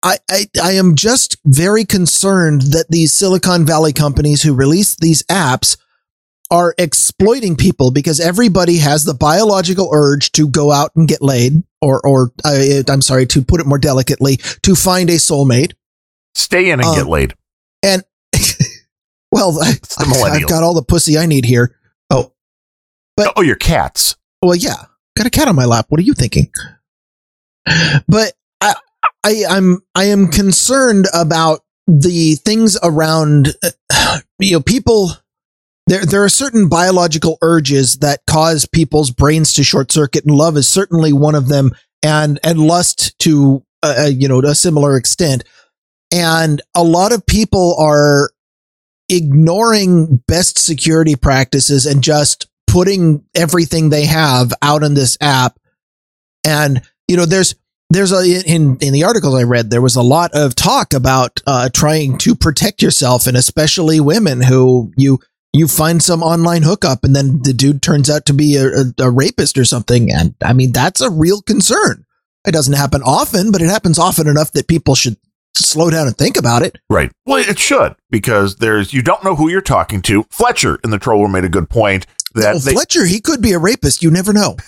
I, I, I am just very concerned that these Silicon Valley companies who release these apps are exploiting people, because everybody has the biological urge to go out and get laid, or, or uh, I'm sorry, to put it more delicately, to find a soulmate. Stay in and um, get laid. And, well, I, I, I've got all the pussy I need here. Oh. But, oh, your cats. Well, yeah. Got a cat on my lap. What are you thinking? But I, I, I'm, I am concerned about the things around, uh, you know, people... There, there are certain biological urges that cause people's brains to short circuit, and love is certainly one of them, and and lust to, uh, you know, to a similar extent. And a lot of people are ignoring best security practices and just putting everything they have out on this app. And you know, there's there's a in in the articles I read, there was a lot of talk about uh, trying to protect yourself, and especially women who you. You find some online hookup and then the dude turns out to be a, a, a rapist or something. And I mean, that's a real concern. It doesn't happen often, but it happens often enough that people should slow down and think about it. Right. Well, it should, because there's, you don't know who you're talking to. Fletcher in the troll room made a good point that oh, they, Fletcher, he could be a rapist. You never know.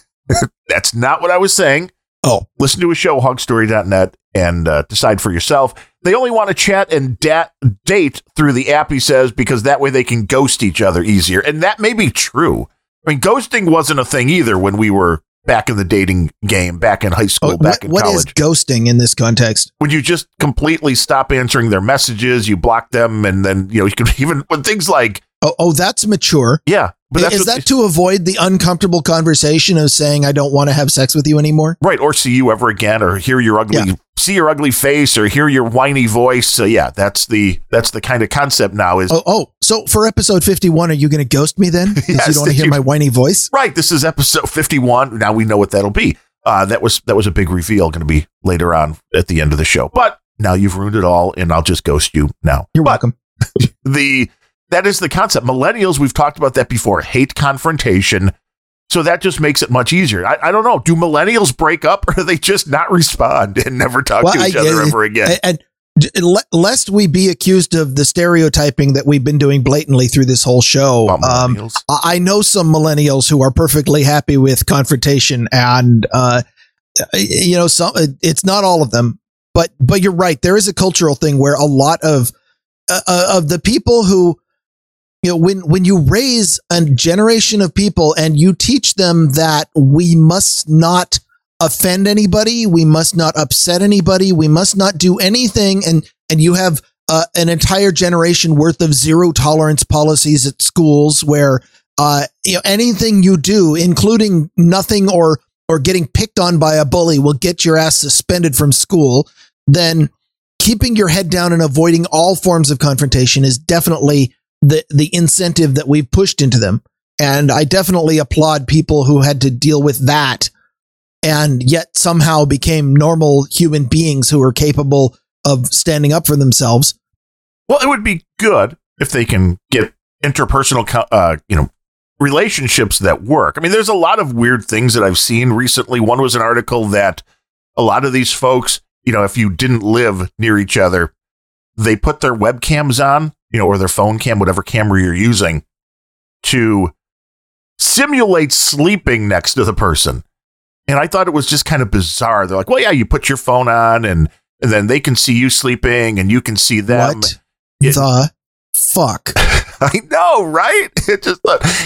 That's not what I was saying. Oh, listen to a show, hog story dot net, and uh, decide for yourself. They only want to chat and dat- date through the app, he says, because that way they can ghost each other easier. And that may be true. I mean, ghosting wasn't a thing either when we were back in the dating game, back in high school, oh, back what, in what college. What is ghosting in this context? When you just completely stop answering their messages, you block them, and then, you know, you can even, when things like... Oh, oh, that's mature. Yeah. But that's is that to avoid the uncomfortable conversation of saying, I don't want to have sex with you anymore? Right. Or see you ever again, or hear your ugly, yeah. see your ugly face, or hear your whiny voice. So, yeah, that's the that's the kind of concept now. Is Oh, oh so for episode fifty-one, are you going to ghost me then? Because yes, you don't want to hear you, my whiny voice? Right. This is episode fifty-one. Now we know what that'll be. Uh, that was that was a big reveal going to be later on at the end of the show. But now you've ruined it all, and I'll just ghost you now. You're but welcome. The... That is the concept. Millennials, we've talked about that before, hate confrontation. So that just makes it much easier. I, I don't know. Do millennials break up, or do they just not respond and never talk well, to each I, other I, ever again? And lest we be accused of the stereotyping that we've been doing blatantly through this whole show, um, I know some millennials who are perfectly happy with confrontation, and, uh, you know, some, it's not all of them, but, but you're right. There is a cultural thing where a lot of, uh, of the people who, you know, when, when you raise a generation of people and you teach them that we must not offend anybody, we must not upset anybody, we must not do anything, and, and you have uh, an entire generation worth of zero tolerance policies at schools where, uh, you know, anything you do, including nothing or, or getting picked on by a bully, will get your ass suspended from school, then keeping your head down and avoiding all forms of confrontation is definitely the the incentive that we've pushed into them. And I definitely applaud people who had to deal with that and yet somehow became normal human beings who are capable of standing up for themselves. Well, it would be good if they can get interpersonal, uh, you know, relationships that work. I mean, there's a lot of weird things that I've seen recently. One was an article that a lot of these folks, you know, if you didn't live near each other, they put their webcams on, you know, or their phone cam, whatever camera you're using, to simulate sleeping next to the person. And I thought it was just kind of bizarre. They're like, well, yeah, you put your phone on, and, and then they can see you sleeping, and you can see them. What it, the fuck. I know, right? It just,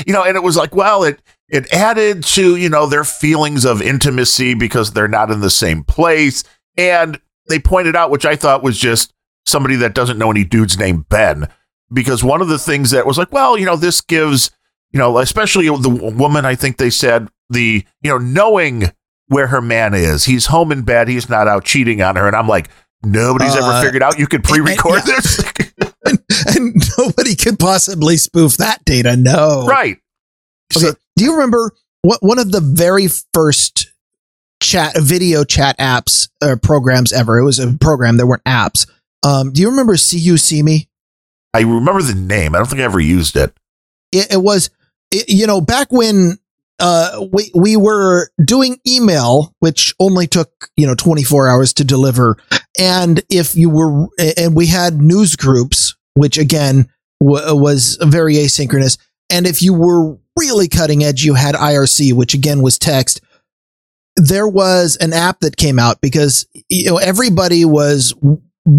you know, and it was like, well, it it added to, you know, their feelings of intimacy because they're not in the same place. And they pointed out, which I thought was just somebody that doesn't know any dudes named Ben, because one of the things that was like, well, you know, this gives, you know, especially the woman, I think they said, the, you know, knowing where her man is, he's home in bed, he's not out cheating on her. And I'm like, nobody's uh, ever figured out you could pre-record and, yeah. this and, and nobody could possibly spoof that data. No. Right. Okay. So, do you remember what one of the very first chat video chat apps or programs ever? It was a program. There weren't apps. Um, do you remember See You See Me? I remember the name. I don't think I ever used it. It, it was, it, you know, back when uh, we we were doing email, which only took, you know, twenty-four hours to deliver. And if you were, and we had news groups, which again w- was very asynchronous. And if you were really cutting edge, you had I R C, which again was text. There was an app that came out because, you know, everybody was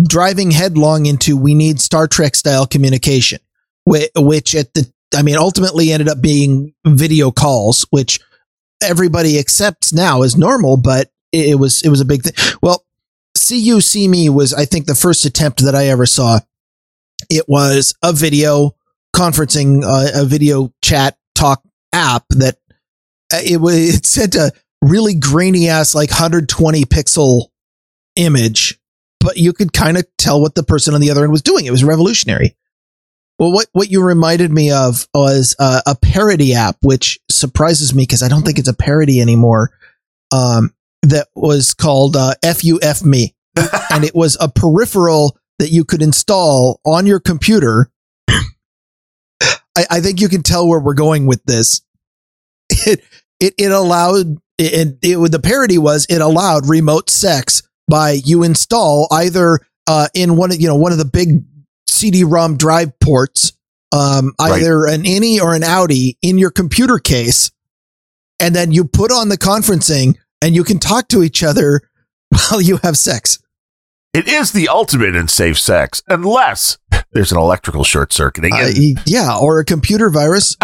driving headlong into, we need Star Trek style communication, which at the, I mean, ultimately ended up being video calls, which everybody accepts now as normal, but it was, it was a big thing. Well, See You, See Me was, I think, the first attempt that I ever saw. It was a video conferencing, uh, a video chat talk app that it was, it sent a really grainy ass, like one hundred twenty pixel image, but you could kind of tell what the person on the other end was doing. It was revolutionary. Well, what, what you reminded me of was uh, a parody app, which surprises me because I don't think it's a parody anymore. Um, that was called uh, F You F Me. And it was a peripheral that you could install on your computer. I, I think you can tell where we're going with this. It, it, it allowed, it, it, it, the parody was it allowed remote sex by you install either uh, in one of, you know, one of the big C D ROM drive ports, um, either right. an innie or an outie in your computer case. And then you put on the conferencing and you can talk to each other while you have sex. It is the ultimate in safe sex, unless there's an electrical short circuiting. Uh, yeah. Or a computer virus.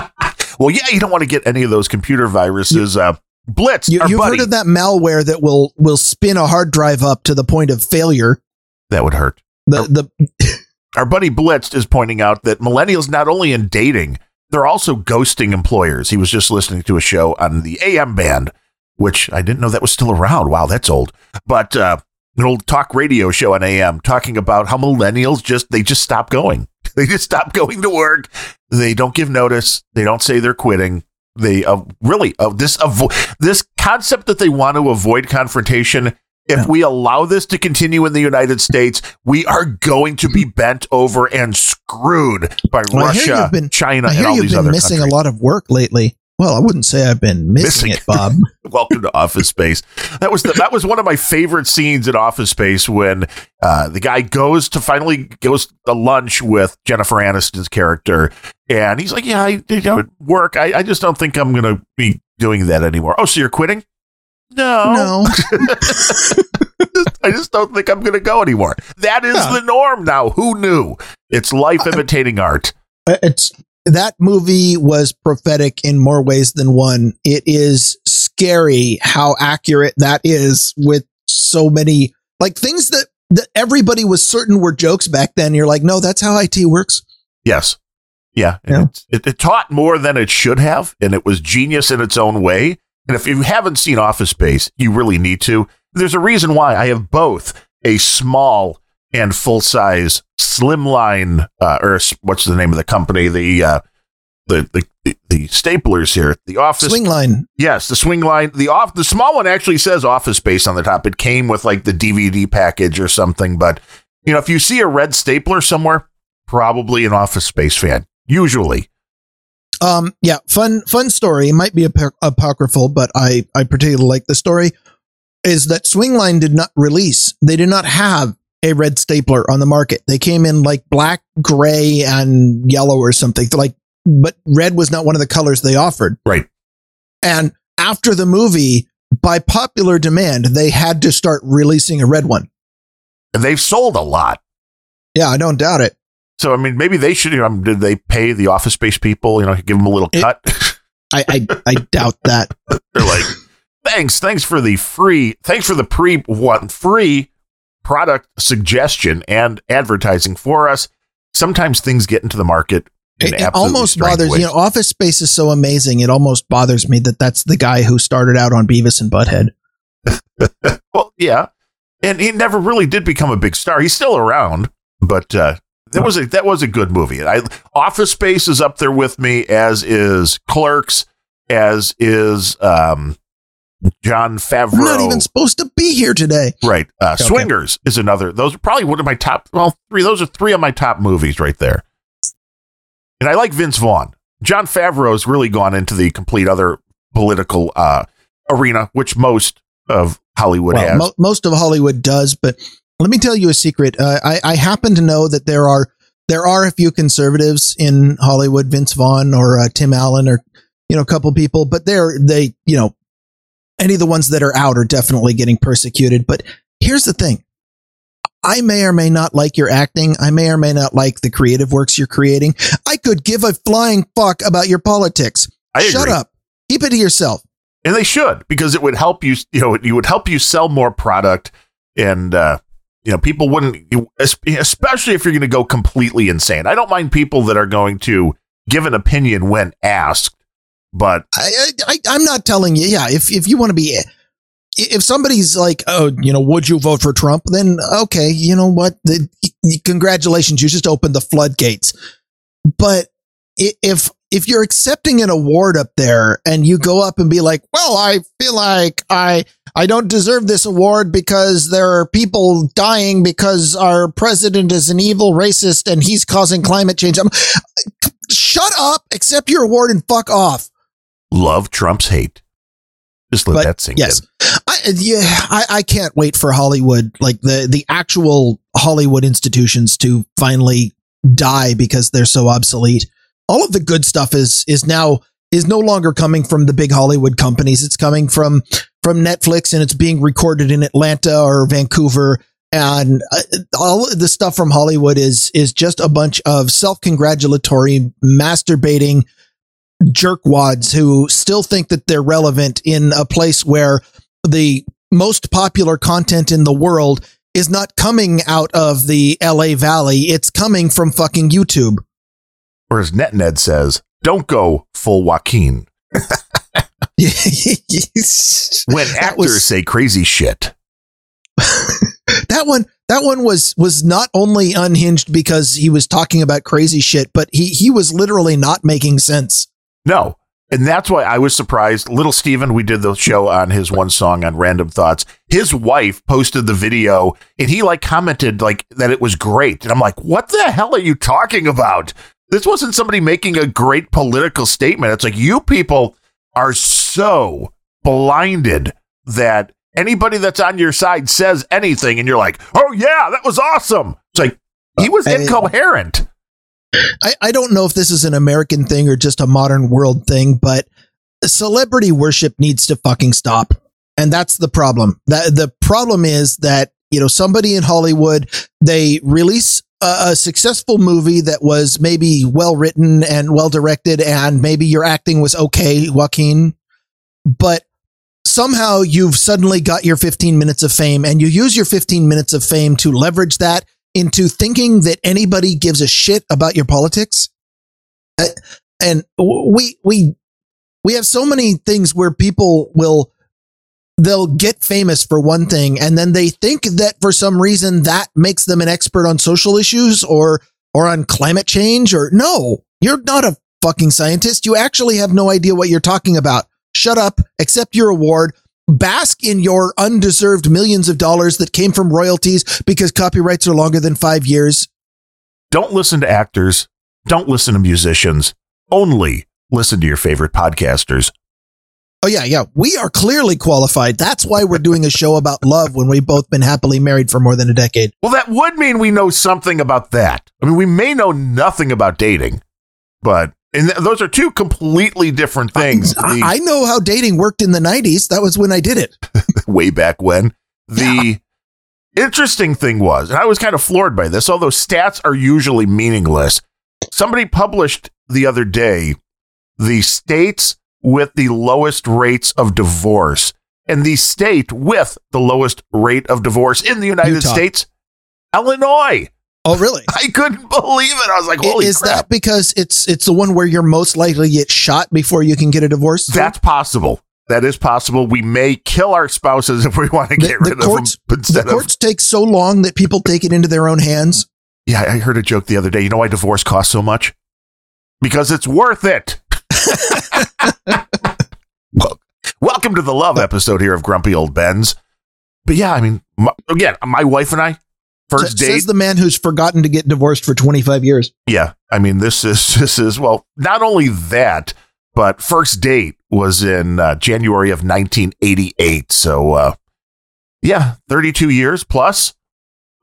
Well, yeah, you don't want to get any of those computer viruses. You, uh, Blitz. You, you've buddy. heard of that malware that will, will spin a hard drive up to the point of failure. That would hurt. The, our, the our buddy Blitz is pointing out that millennials, not only in dating, they're also ghosting employers. He was just listening to a show on the A M band, which I didn't know that was still around. Wow, that's old. But uh, an old talk radio show on A M talking about how millennials just they just stop going. They just stop going to work. They don't give notice. They don't say they're quitting. They uh, really uh, this avo- this concept that they want to avoid confrontation. If we allow this to continue in the United States, we are going to be bent over and screwed by well, Russia, been, China, and all these other countries. I hear you've been missing countries. a lot of work lately. Well, I wouldn't say I've been missing, missing. it, Bob. Welcome to Office Space. That was the, that was one of my favorite scenes in Office Space when uh, the guy goes to finally goes to lunch with Jennifer Aniston's character, and he's like, "Yeah, I you know, work. I, I just don't think I'm going to be doing that anymore." Oh, so you're quitting? No, no. I just don't think I'm going to go anymore. That is yeah. the norm now. Who knew? It's life imitating I, art. It's. That movie was prophetic in more ways than one. It is scary how accurate that is with so many like things that, that everybody was certain were jokes back then. You're like, no, that's how I T works. Yes. Yeah. yeah. It, it, it taught more than it should have. And it was genius in its own way. And if you haven't seen Office Space, you really need to. There's a reason why I have both a small and full-size Slimline, uh, or what's the name of the company? The uh, the, the the the staplers here, the Office Swing Line. Yes, the Swing Line. The off the small one actually says Office Space on the top. It came with like the D V D package or something. But you know, if you see a red stapler somewhere, probably an Office Space fan. Usually. Um. Yeah. Fun. Fun story. It might be ap- apocryphal, but I I particularly like the story. Is that Swing Line did not release? They did not have a red stapler on the market. They came in like black, gray, and yellow or something. They're like, but red was not one of the colors they offered. Right. And after the movie, by popular demand, they had to start releasing a red one. And they've sold a lot. Yeah, I don't doubt it. So, I mean, maybe they should, you know, did they pay the Office Space people, you know, give them a little it, cut? I, I, I doubt that. They're like, thanks, thanks for the free, thanks for the pre one free product suggestion and advertising for us. Sometimes things get into the market. It, it almost bothers ways. You know, Office Space is so amazing. It almost bothers me that that's the guy who started out on Beavis and Butthead. Well, yeah. And he never really did become a big star. He's still around, but uh, that was a, that was a good movie. I, Office Space is up there with me, as is Clerks, as is um, Jon Favreau. I'm not even supposed to be here today. Right. Uh, okay. Swingers is another. Those are probably one of my top, well, three. Those are three of my top movies right there. And I like Vince Vaughn. Jon Favreau's really gone into the complete other political uh, arena, which most of Hollywood well, has. Mo- most of Hollywood does, but let me tell you a secret. Uh, I, I happen to know that there are there are a few conservatives in Hollywood, Vince Vaughn or uh, Tim Allen, or you know, a couple people, but they're they you know any of the ones that are out are definitely getting persecuted. But here's the thing. I may or may not like your acting. I may or may not like the creative works you're creating. I could give a flying fuck about your politics. I Shut agree. up. Keep it to yourself. And they should, because it would help you, you know, it would help you sell more product. And, uh, you know, people wouldn't, especially if you're going to go completely insane. I don't mind people that are going to give an opinion when asked, but I, I, I'm not telling you. Yeah. If, if you want to be, if somebody's like, oh, you know, would you vote for Trump? Then, okay, you know what? The, congratulations. You just opened the floodgates. But if if you're accepting an award up there and you go up and be like, well, I feel like I I don't deserve this award because there are people dying because our president is an evil racist and he's causing climate change. I'm, shut up, accept your award and fuck off. Love Trump's hate. Just let but, that sink yes. in. I, yeah, I, I can't wait for Hollywood, like the, the actual Hollywood institutions to finally die because they're so obsolete. All of the good stuff is is now is no longer coming from the big Hollywood companies. It's coming from from Netflix, and it's being recorded in Atlanta or Vancouver. And all of the stuff from Hollywood is is just a bunch of self-congratulatory, masturbating jerkwads who still think that they're relevant in a place where the most popular content in the world is not coming out of the L A Valley. It's coming from fucking YouTube. Or as NetNed says, don't go full Joaquin. Yes. When actors was, say crazy shit. That one, that one was, was not only unhinged because he was talking about crazy shit, but he, he was literally not making sense. No. And that's why I was surprised. Little Steven, we did the show on his one song on Random Thoughts. His wife posted the video and he like commented like that it was great. And I'm like, what the hell are you talking about? This wasn't somebody making a great political statement. It's like, you people are so blinded that anybody that's on your side says anything and you're like, oh yeah, that was awesome. It's like, he was incoherent. I, I don't know if this is an American thing or just a modern world thing, but celebrity worship needs to fucking stop. And that's the problem. That the problem is that, you know, somebody in Hollywood, they release a, a successful movie that was maybe well written and well directed, and maybe your acting was okay, Joaquin, but somehow you've suddenly got your fifteen minutes of fame, and you use your fifteen minutes of fame to leverage that into thinking that anybody gives a shit about your politics. Uh, and we, we, we have so many things where people will, they'll get famous for one thing, and then they think that for some reason that makes them an expert on social issues or, or on climate change, or no, you're not a fucking scientist. You actually have no idea what you're talking about. Shut up, accept your award. Bask in your undeserved millions of dollars that came from royalties because copyrights are longer than five years. Don't listen to actors. Don't listen to musicians. Only listen to your favorite podcasters. Oh, yeah, yeah. We are clearly qualified. That's why we're doing a show about love when we've both been happily married for more than a decade. Well, that would mean we know something about that. I mean, we may know nothing about dating, but... And th- those are two completely different things. I, the, I know how dating worked in the nineties. That was when I did it. Way back when. The yeah. Interesting thing was, and I was kind of floored by this, although stats are usually meaningless, somebody published the other day the states with the lowest rates of divorce, and the state with the lowest rate of divorce in the United Utah. States, Illinois. Oh, really? I couldn't believe it. I was like, holy is crap. Is that because it's it's the one where you're most likely to get shot before you can get a divorce? That's possible. That is possible. We may kill our spouses if we want to get the, the rid courts, of them. Instead the courts of, take so long that people take it into their own hands. Yeah, I heard a joke the other day. You know why divorce costs so much? Because it's worth it. well, welcome to the love episode here of Grumpy Old Ben's. But yeah, I mean, my, again, my wife and I, first S- date. Says the man who's forgotten to get divorced for twenty-five years. Yeah, I mean, this is, this is well, not only that, but first date was in uh, January of nineteen eighty-eight. So, uh, yeah, thirty-two years plus.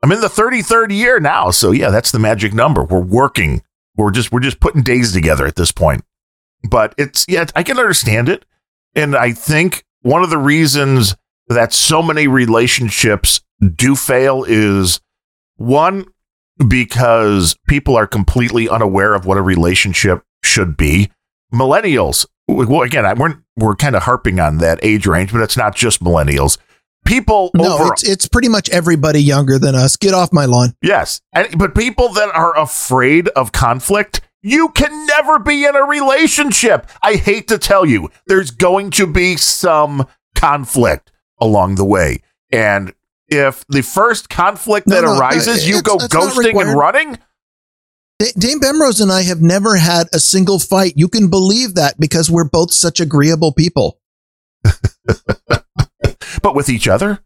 I'm in the thirty-third year now. So, yeah, that's the magic number. We're working. We're just we're just putting days together at this point. But it's yeah, I can understand it. And I think one of the reasons that so many relationships do fail is, one, because people are completely unaware of what a relationship should be. Millennials, well, again, I, we're we're kind of harping on that age range, but it's not just millennials. People, no, over, it's, it's pretty much everybody younger than us. Get off my lawn. Yes, and, but people that are afraid of conflict, you can never be in a relationship. I hate to tell you, there's going to be some conflict along the way, and if the first conflict that no, no, arises, no, you go ghosting and running. Dame Bemrose and I have never had a single fight. You can believe that because we're both such agreeable people. But with each other?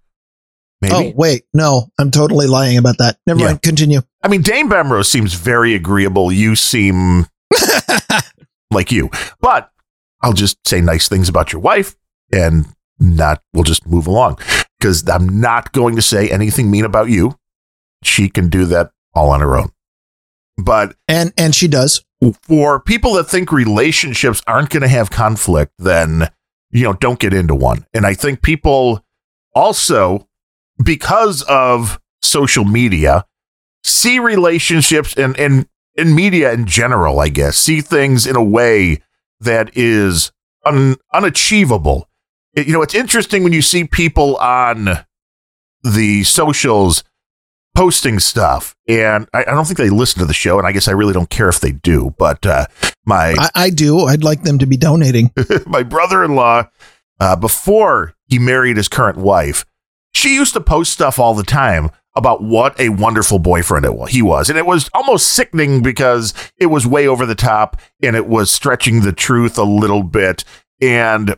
Maybe. Oh, wait. No, I'm totally lying about that. Never yeah. mind. Continue. I mean, Dame Bemrose seems very agreeable. You seem like you. But I'll just say nice things about your wife and not. We'll just move along because I'm not going to say anything mean about you. She can do that all on her own. But and and she does. For people that think relationships aren't going to have conflict, then, you know, don't get into one. And I think people also, because of social media, see relationships and and in media in general, I guess, see things in a way that is un, unachievable. It, you know, it's interesting when you see people on the socials posting stuff, and I, I don't think they listen to the show, and I guess I really don't care if they do, but uh my I, I do I'd like them to be donating. My brother-in-law, uh before he married his current wife, she used to post stuff all the time about what a wonderful boyfriend it was he was, and it was almost sickening because it was way over the top and it was stretching the truth a little bit. And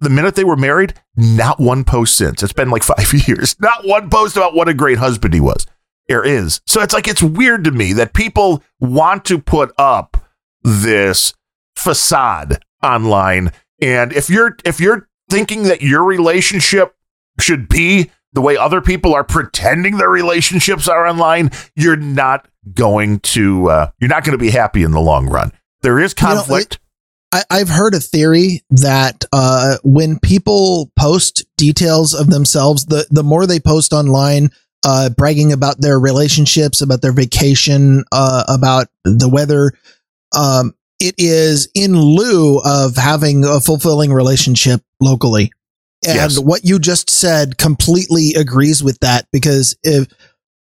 the minute they were married, not one post since. It's been like five years. Not one post about what a great husband he was. There is. So it's like, it's weird to me that people want to put up this facade online. And if you're if you're thinking that your relationship should be the way other people are pretending their relationships are online, you're not going to uh, you're not going to be happy in the long run. There is conflict. You know, it- I, I've heard a theory that uh, when people post details of themselves, the, the more they post online, uh, bragging about their relationships, about their vacation, uh, about the weather, um, it is in lieu of having a fulfilling relationship locally. And yes. What you just said completely agrees with that, because if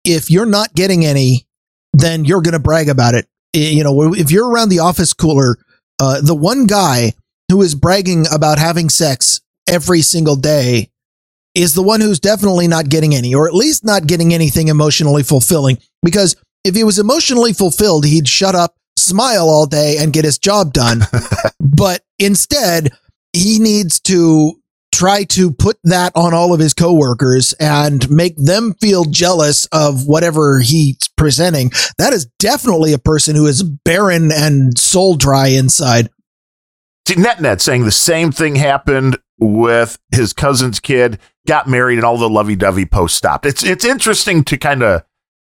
if you're not getting any, then you're going to brag about it. You know, if you're around the office cooler, Uh, the one guy who is bragging about having sex every single day is the one who's definitely not getting any, or at least not getting anything emotionally fulfilling. Because if he was emotionally fulfilled, he'd shut up, smile all day, and get his job done. But instead, he needs to try to put that on all of his coworkers and make them feel jealous of whatever he's presenting. That is definitely a person who is barren and soul dry inside. See, NetNet saying the same thing happened with his cousin's kid, got married, and all the lovey-dovey posts stopped. It's it's interesting to kind of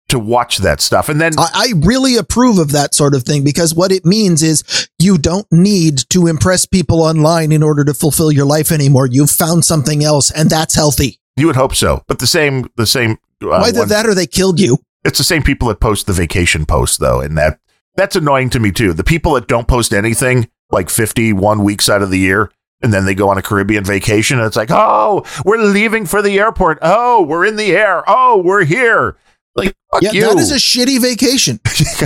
to watch that stuff. And then I, I really approve of that sort of thing, because what it means is you don't need to impress people online in order to fulfill your life anymore. You've found something else, and that's healthy. You would hope so. But the same, the same Uh, Either one, that or they killed you. It's the same people that post the vacation post, though, and that that's annoying to me, too. The people that don't post anything, like fifty-one weeks out of the year, and then they go on a Caribbean vacation, and it's like, oh, we're leaving for the airport. Oh, we're in the air. Oh, we're here. Like, fuck yeah, you. That is a shitty vacation.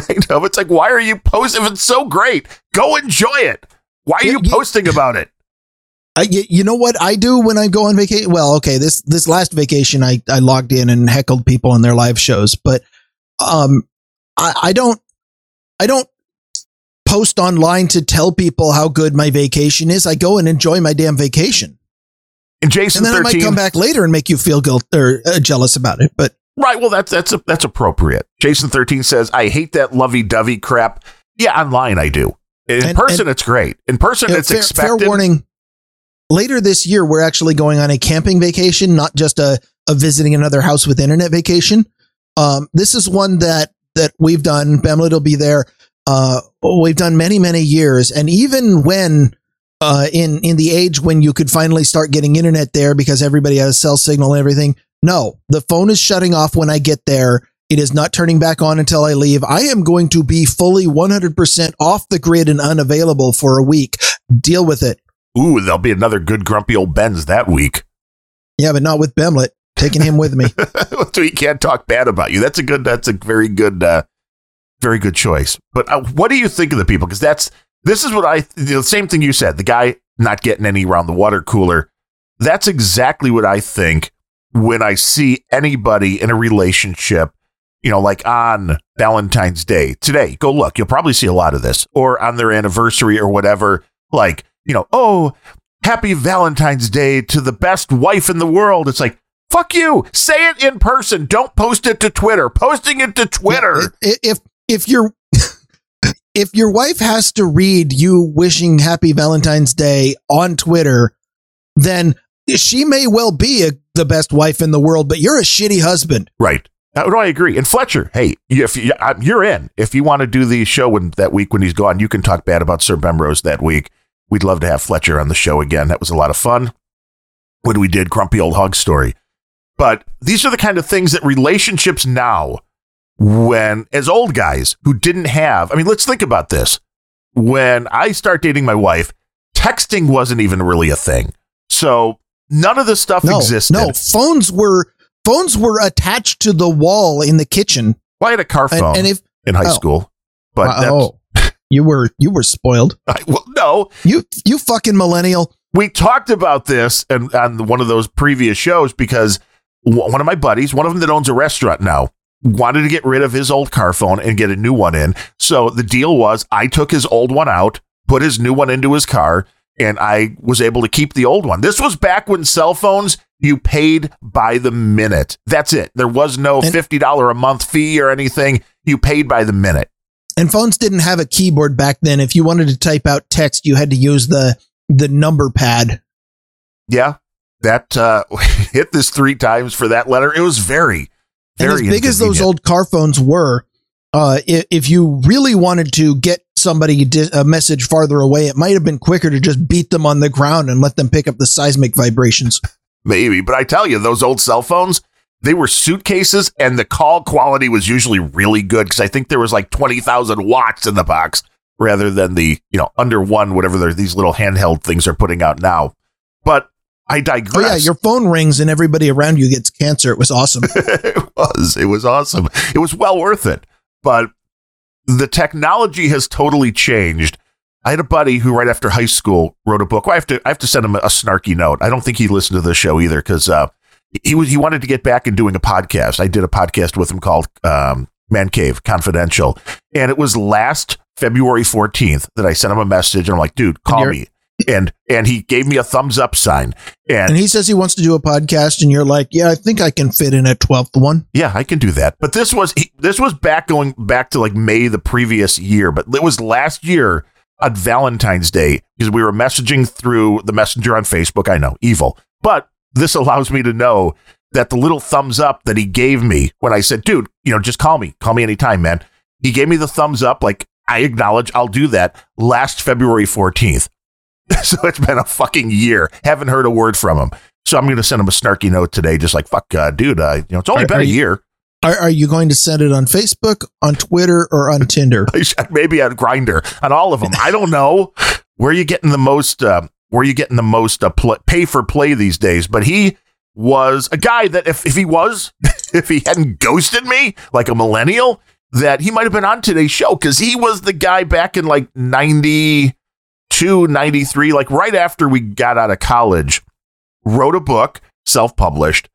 I know. It's like, why are you posting? If it's so great, go enjoy it. Why are yeah, you yeah. posting about it? I, you know what I do when I go on vacation? Well, okay, this this last vacation, I, I logged in and heckled people on their live shows, but um, I, I don't I don't post online to tell people how good my vacation is. I go and enjoy my damn vacation. And Jason, and then thirteen, I might come back later and make you feel guilt or uh, jealous about it. But right, well, that's that's a, that's appropriate. Jason thirteen says, "I hate that lovey-dovey crap." Yeah, online I do. In and, person, and, it's great. In person, yeah, it's fair, expected. Fair warning. Later this year, we're actually going on a camping vacation, not just a, a visiting another house with internet vacation. Um, this is one that, that we've done. Bemlet will be there. Uh, we've done many, many years. And even when uh, in, in the age when you could finally start getting internet there because everybody has a cell signal and everything. No, the phone is shutting off when I get there. It is not turning back on until I leave. I am going to be fully one hundred percent off the grid and unavailable for a week. Deal with it. Ooh, there'll be another good grumpy old Benz that week. Yeah, but not with Bemlet. Taking him with me. So he can't talk bad about you. That's a good, that's a very good, uh, very good choice. But uh, what do you think of the people? Because that's, this is what I, the same thing you said, the guy not getting any around the water cooler. That's exactly what I think when I see anybody in a relationship, you know, like on Valentine's Day today, go look, you'll probably see a lot of this, or on their anniversary or whatever, like, you know, oh, happy Valentine's Day to the best wife in the world. It's like, fuck you. Say it in person. Don't post it to Twitter. Posting it to Twitter. If if, if your if your wife has to read you wishing happy Valentine's Day on Twitter, then she may well be a, the best wife in the world, but you're a shitty husband. Right. No, I agree. And Fletcher, hey, if you, you're in, if you want to do the show when, that week when he's gone, you can talk bad about Sir Bemrose that week. We'd love to have Fletcher on the show again. That was a lot of fun when we did Grumpy Old Hog Story. But these are the kind of things that relationships now, when as old guys who didn't have, I mean, let's think about this. When I start dating my wife, texting wasn't even really a thing. So none of this stuff no, existed. No, phones were phones were attached to the wall in the kitchen. Well, I had a car phone and, and if, in high oh, school, but uh, that's. You were you were spoiled. I, well, no, you you fucking millennial. We talked about this and on one of those previous shows because w- one of my buddies, one of them that owns a restaurant now, wanted to get rid of his old car phone and get a new one in. So the deal was I took his old one out, put his new one into his car, and I was able to keep the old one. This was back when cell phones, you paid by the minute. That's it. There was no fifty dollars a month fee or anything. You paid by the minute. And phones didn't have a keyboard back then. If you wanted to type out text, you had to use the the number pad. Yeah, that uh, hit this three times for that letter. It was very, very and as big as those old car phones were. Uh, if you really wanted to get somebody a message farther away, it might have been quicker to just beat them on the ground and let them pick up the seismic vibrations. Maybe, but I tell you, those old cell phones. They were suitcases, and the call quality was usually really good because I think there was like twenty thousand watts in the box rather than the, you know, under one, whatever these little handheld things are putting out now. But I digress. Oh, yeah, your phone rings and everybody around you gets cancer. It was awesome. It was. It was awesome. It was well worth it. But the technology has totally changed. I had a buddy who right after high school wrote a book. Well, I have to I have to send him a snarky note. I don't think he listened to the show either because uh He was he wanted to get back in doing a podcast. I did a podcast with him called um, Man Cave Confidential. And it was last February fourteenth that I sent him a message. And I'm like, dude, call me. And and he gave me a thumbs up sign. And, and he says he wants to do a podcast. And you're like, yeah, I think I can fit in a twelfth one. Yeah, I can do that. But this was he, this was back going back to like May the previous year. But it was last year on Valentine's Day because we were messaging through the messenger on Facebook. I know, evil. But this allows me to know that the little thumbs up that he gave me when I said, dude, you know, just call me, call me anytime, man. He gave me the thumbs up. Like, I acknowledge I'll do that last February fourteenth. So it's been a fucking year. Haven't heard a word from him. So I'm going to send him a snarky note today, just like, fuck, uh, dude, I, you know, it's only are, been are a you, year. Are, are you going to send it on Facebook, on Twitter, or on Tinder? Maybe on Grindr, on all of them. I don't know. Where are you getting the most, uh, where are you getting the most uh, pl- pay for play these days? But he was a guy that if, if he was, if he hadn't ghosted me like a millennial, that he might have been on today's show, because he was the guy back in like ninety-two, ninety-three, like right after we got out of college, wrote a book, self-published,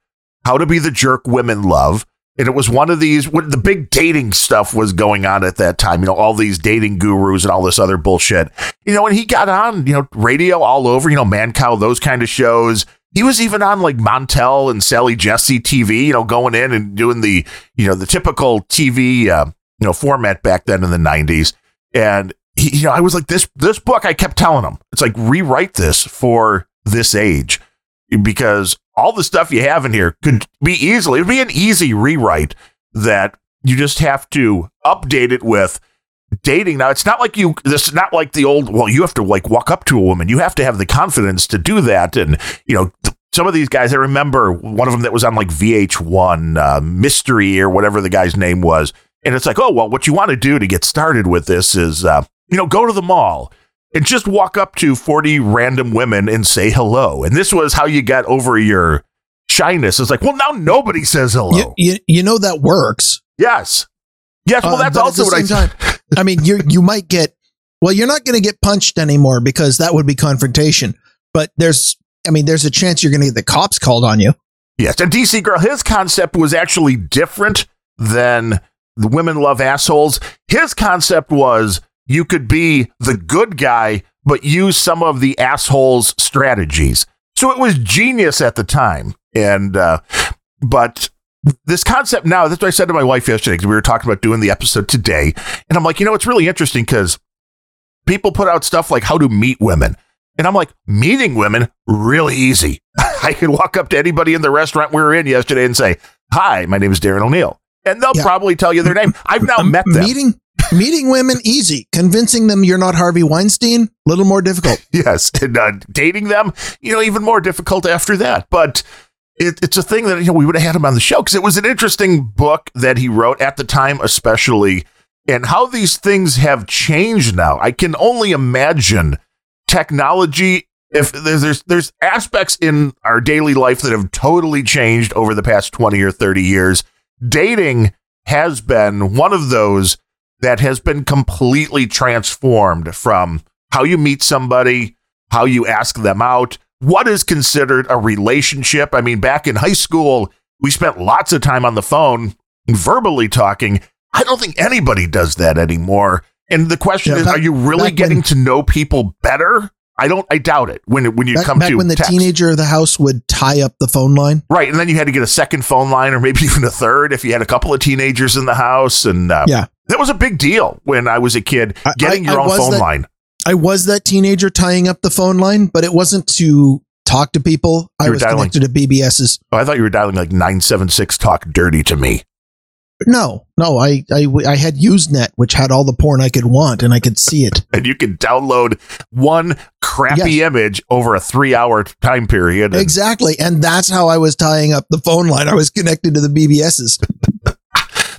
How to Be the Jerk Women Love. And it was one of these, when the big dating stuff was going on at that time, you know, all these dating gurus and all this other bullshit, you know, and he got on, you know, radio all over, you know, Man Cow, those kind of shows. He was even on like Montel and Sally Jesse T V, you know, going in and doing the, you know, the typical T V, uh, you know, format back then in the nineties. And, he, you know, I was like, this, this book, I kept telling him, it's like, rewrite this for this age, because all the stuff you have in here could be easily, it'd be an easy rewrite that you just have to update it with dating. Now, it's not like you, this is not like the old, well, you have to like walk up to a woman. You have to have the confidence to do that. And, you know, th- some of these guys, I remember one of them that was on like V H one, uh, Mystery or whatever the guy's name was. And it's like, oh, well, what you want to do to get started with this is, uh, you know, go to the mall and just walk up to forty random women and say hello. And this was how you got over your shyness. It's like, well, now nobody says hello. You, you, you know, that works. Yes. Yes. Well, that's um, also what I thought. I mean, you you might get, well, you're not going to get punched anymore because that would be confrontation. But there's, I mean, there's a chance you're going to get the cops called on you. Yes. And D C Girl, his concept was actually different than the Women Love Assholes. His concept was you could be the good guy, but use some of the assholes' strategies. So it was genius at the time. And, uh, but this concept now, that's what I said to my wife yesterday, because we were talking about doing the episode today. And I'm like, you know, it's really interesting because people put out stuff like how to meet women. And I'm like, meeting women, really easy. I could walk up to anybody in the restaurant we were in yesterday and say, hi, my name is Darren O'Neill. And they'll yeah. probably tell you their name. I've now um, met them. Meeting, meeting women, easy. Convincing them you're not Harvey Weinstein, a little more difficult. Yes. And uh, dating them, you know, even more difficult after that. But It, it's a thing that, you know, we would have had him on the show because it was an interesting book that he wrote at the time, especially, and how these things have changed now. I can only imagine technology. If there's, there's there's aspects in our daily life that have totally changed over the past twenty or thirty years, dating has been one of those that has been completely transformed from how you meet somebody, how you ask them out, what is considered a relationship. I mean, back in high school, we spent lots of time on the phone, verbally talking. I don't think anybody does that anymore. And the question yeah, is, back, are you really getting when, to know people better? I don't, I doubt it. When when you back, come back to when the text. Teenager of the house would tie up the phone line. Right. And then you had to get a second phone line or maybe even a third if you had a couple of teenagers in the house. And uh, yeah, that was a big deal when I was a kid, getting I, I, your I own phone that- line. I was that teenager tying up the phone line, but it wasn't to talk to people. I was dialing. Connected to B B S's. Oh, I thought you were dialing like nine seven six talk dirty to me. No, no. I, I, I had Usenet, which had all the porn I could want, and I could see it. And you could download one crappy yes. image over a three-hour time period. And- exactly. And that's how I was tying up the phone line. I was connected to the B B S's.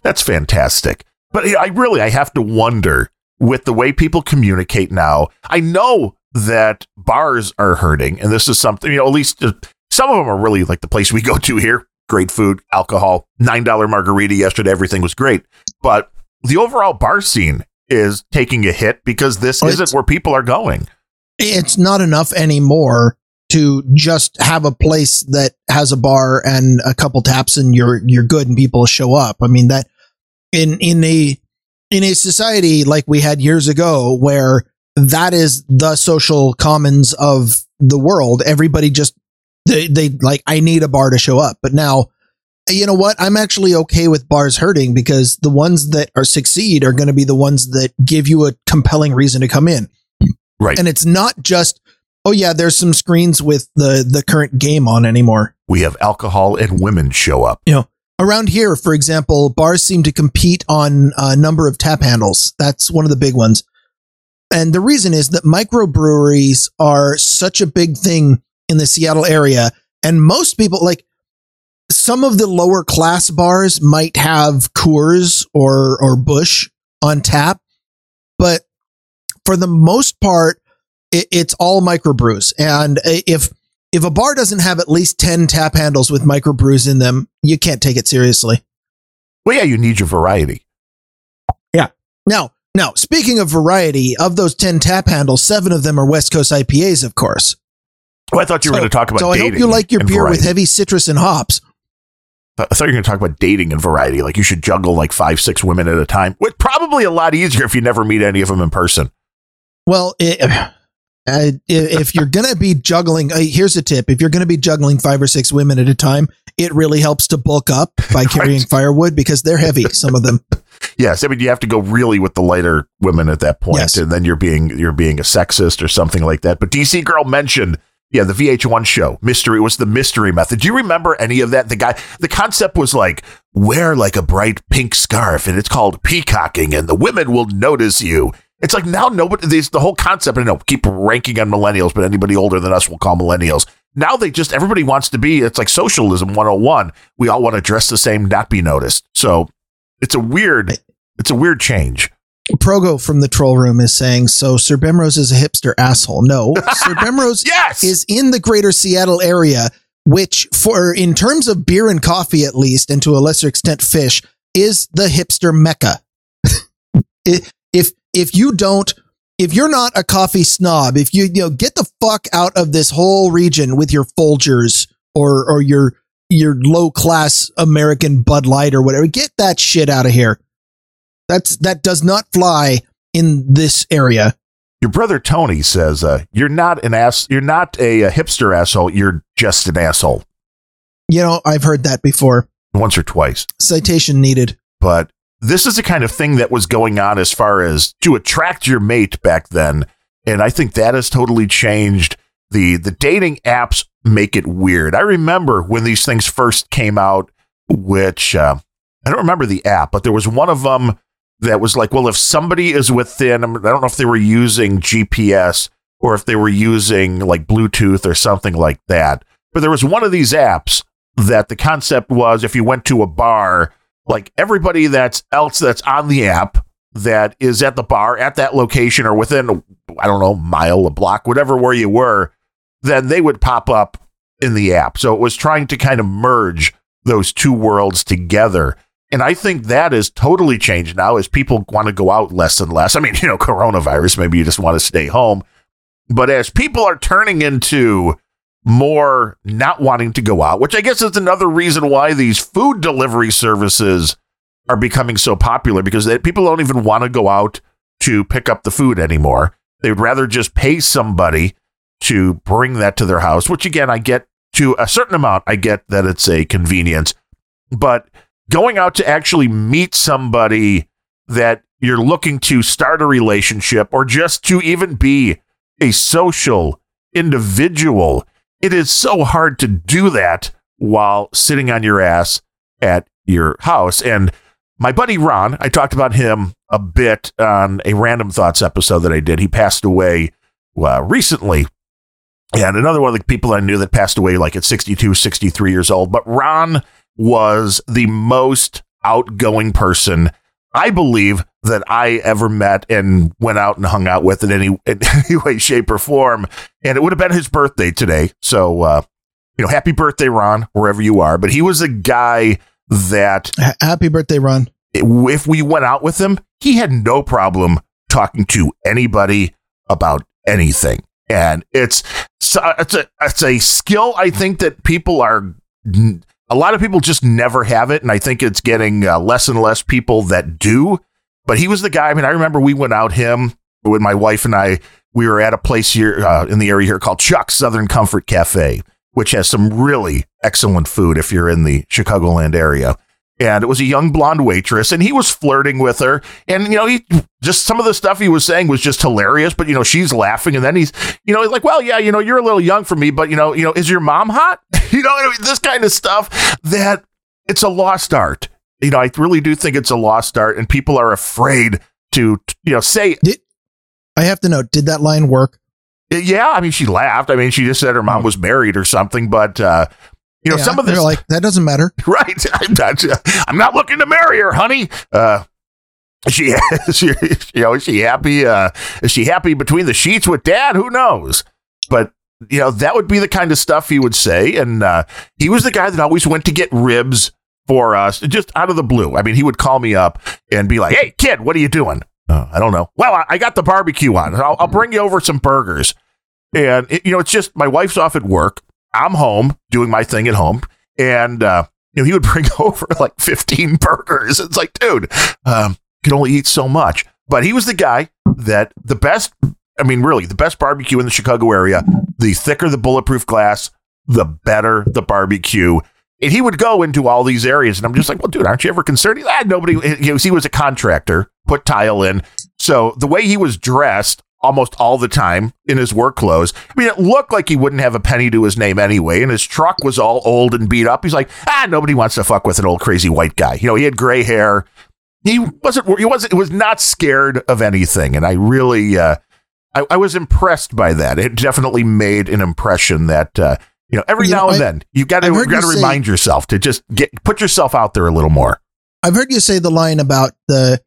That's fantastic. But I really, I have to wonder, with the way people communicate now, I know that bars are hurting. And this is something, you know, at least uh, some of them are really like the place we go to here. Great food, alcohol, nine dollar margarita yesterday. Everything was great. But the overall bar scene is taking a hit because this it's, isn't where people are going. It's not enough anymore to just have a place that has a bar and a couple taps and you're, you're good and people show up. I mean, that in, in a, in a society like we had years ago, where that is the social commons of the world, everybody just, they, they like, I need a bar to show up. But now, you know what? I'm actually okay with bars hurting because the ones that are succeed are going to be the ones that give you a compelling reason to come in. Right. And it's not just, oh yeah, there's some screens with the, the current game on anymore. We have alcohol and women show up. You know, around here, for example, bars seem to compete on a number of tap handles. That's one of the big ones. And the reason is that microbreweries are such a big thing in the Seattle area And most people, like some of the lower class bars might have Coors or, or Busch on tap, but for the most part, it, it's all microbrews. And if, if a bar doesn't have at least ten tap handles with microbrews in them, you can't take it seriously. Well, yeah, you need your variety. Yeah. Now, now, speaking of variety, of those ten tap handles, seven of them are West Coast I P As, of course. Well, I thought you were so, going to talk about so dating. So I hope you like your beer variety. With heavy citrus and hops. I thought you were going to talk about dating and variety. Like you should juggle like five, six women at a time. It's probably a lot easier if you never meet any of them in person. Well, it, uh, if you're going to be juggling, uh, here's a tip. If you're going to be juggling five or six women at a time, it really helps to bulk up by carrying right. firewood because they're heavy, some of them. Yes. I mean, you have to go really with the lighter women at that point, yes. And then you're being you're being a sexist or something like that. But D C Girl mentioned, yeah, the V H one show, Mystery, was the Mystery Method. Do you remember any of that? The guy, the concept was like, wear like a bright pink scarf, and it's called peacocking, and the women will notice you. It's like now nobody, these, the whole concept, I know, keep ranking on millennials, but anybody older than us will call millennials. Now they just, everybody wants to be, it's like socialism one oh one. We all want to dress the same, not be noticed. So it's a weird, it's a weird change. Progo from the troll room is saying, so Sir Bemrose is a hipster asshole. No, Sir Bemrose yes! is in the greater Seattle area, which for, in terms of beer and coffee, at least, and to a lesser extent, fish, is the hipster mecca. If, if you don't, if you're not a coffee snob, if you, you know, get the fuck out of this whole region with your Folgers or, or your, your low class American Bud Light or whatever, get that shit out of here. That's that does not fly in this area. Your brother Tony says, uh, "You're not an ass. You're not a, a hipster asshole. You're just an asshole." You know, I've heard that before, once or twice. Citation needed. But this is the kind of thing that was going on as far as to attract your mate back then, and I think that has totally changed. the The dating apps make it weird. I remember when these things first came out, which uh, I don't remember the app, but there was one of them. That was like, well, if somebody is within, I don't know if they were using G P S or if they were using like Bluetooth or something like that. But there was one of these apps that the concept was if you went to a bar, like everybody that's else that's on the app that is at the bar at that location or within, I don't know, mile, a block, whatever, where you were, then they would pop up in the app. So it was trying to kind of merge those two worlds together. And I think that is totally changed now as people want to go out less and less. I mean, you know, coronavirus, maybe you just want to stay home. But as people are turning into more not wanting to go out, which I guess is another reason why these food delivery services are becoming so popular, because they, people don't even want to go out to pick up the food anymore. They would rather just pay somebody to bring that to their house, which, again, I get to a certain amount. I get that it's a convenience, but going out to actually meet somebody that you're looking to start a relationship or just to even be a social individual, it is so hard to do that while sitting on your ass at your house. And my buddy Ron, I talked about him a bit on a Random Thoughts episode that I did. He passed away uh, recently. And another one of the people I knew that passed away like at sixty-two, sixty-three years old. But Ron was the most outgoing person I believe that I ever met and went out and hung out with in any, in any way, shape, or form. And it would have been his birthday today. So, uh, you know, happy birthday, Ron, wherever you are. But he was a guy that... Happy birthday, Ron. If we went out with him, he had no problem talking to anybody about anything. And it's, it's, a, it's a skill, I think, that people are... A lot of people just never have it, and I think it's getting uh, less and less people that do. But he was the guy. I mean, I remember we went out him with my wife and I. We were at a place here uh, in the area here called Chuck's Southern Comfort Cafe, which has some really excellent food if you're in the Chicagoland area. And it was a young blonde waitress, and he was flirting with her. And, you know, he just some of the stuff he was saying was just hilarious. But, you know, she's laughing. And then he's, you know, he's like, well, yeah, you know, you're a little young for me. But, you know, you know, is your mom hot? You know, I mean, this kind of stuff that it's a lost art. You know, I really do think it's a lost art. And people are afraid to, you know, say. Did, I have to know, did that line work? Yeah, I mean, she laughed. I mean, she just said her mom was married or something, but, uh, you know, yeah, some of this... like, that doesn't matter. Right. I'm not, I'm not looking to marry her, honey. Uh, she, she, you know, is she happy? Uh, is she happy between the sheets with dad? Who knows? But, you know, that would be the kind of stuff he would say. And uh, he was the guy that always went to get ribs for us, just out of the blue. I mean, he would call me up and be like, hey, kid, what are you doing? Uh, I don't know. Well, I, I got the barbecue on. I'll, I'll bring you over some burgers. And, it, you know, it's just my wife's off at work. I'm home doing my thing at home. And, uh, you know, he would bring over like fifteen burgers. It's like, dude, um, can only eat so much. But he was the guy that the best, I mean, really, the best barbecue in the Chicago area, the thicker the bulletproof glass, the better the barbecue. And he would go into all these areas. And I'm just like, well, dude, aren't you ever concerned? He, ah, nobody, he was, he was a contractor, put tile in. So the way he was dressed almost all the time in his work clothes, I mean, it looked like he wouldn't have a penny to his name anyway. And his truck was all old and beat up. He's like, ah, nobody wants to fuck with an old crazy white guy. You know, he had gray hair. He wasn't, he wasn't, he was not scared of anything. And I really, uh, I, I was impressed by that. It definitely made an impression that, uh, you know, every you now know, and I, then you've got to you gotta remind say, yourself to just get, put yourself out there a little more. I've heard you say the line about the,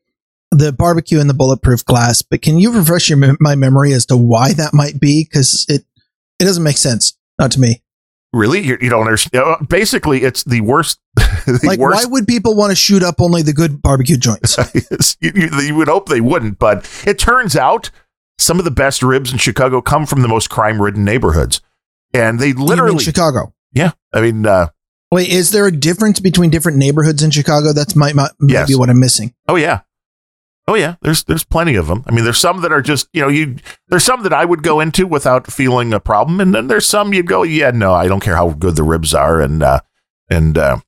the barbecue and the bulletproof glass, but can you refresh your, my memory as to why that might be? Because it, it doesn't make sense. Not to me. Really? You, you don't understand. Basically, it's the worst. The like, worst. Why would people want to shoot up only the good barbecue joints? you, you, you would hope they wouldn't, but it turns out some of the best ribs in Chicago come from the most crime-ridden neighborhoods. And they literally... You mean Chicago? Yeah. I mean... Uh, Wait, is there a difference between different neighborhoods in Chicago? That's might, might, might yes. be what I'm missing. Oh, yeah. Oh, yeah. There's there's plenty of them. I mean, there's some that are just, you know, you there's some that I would go into without feeling a problem. And then there's some you'd go, yeah, no, I don't care how good the ribs are. And uh, and uh,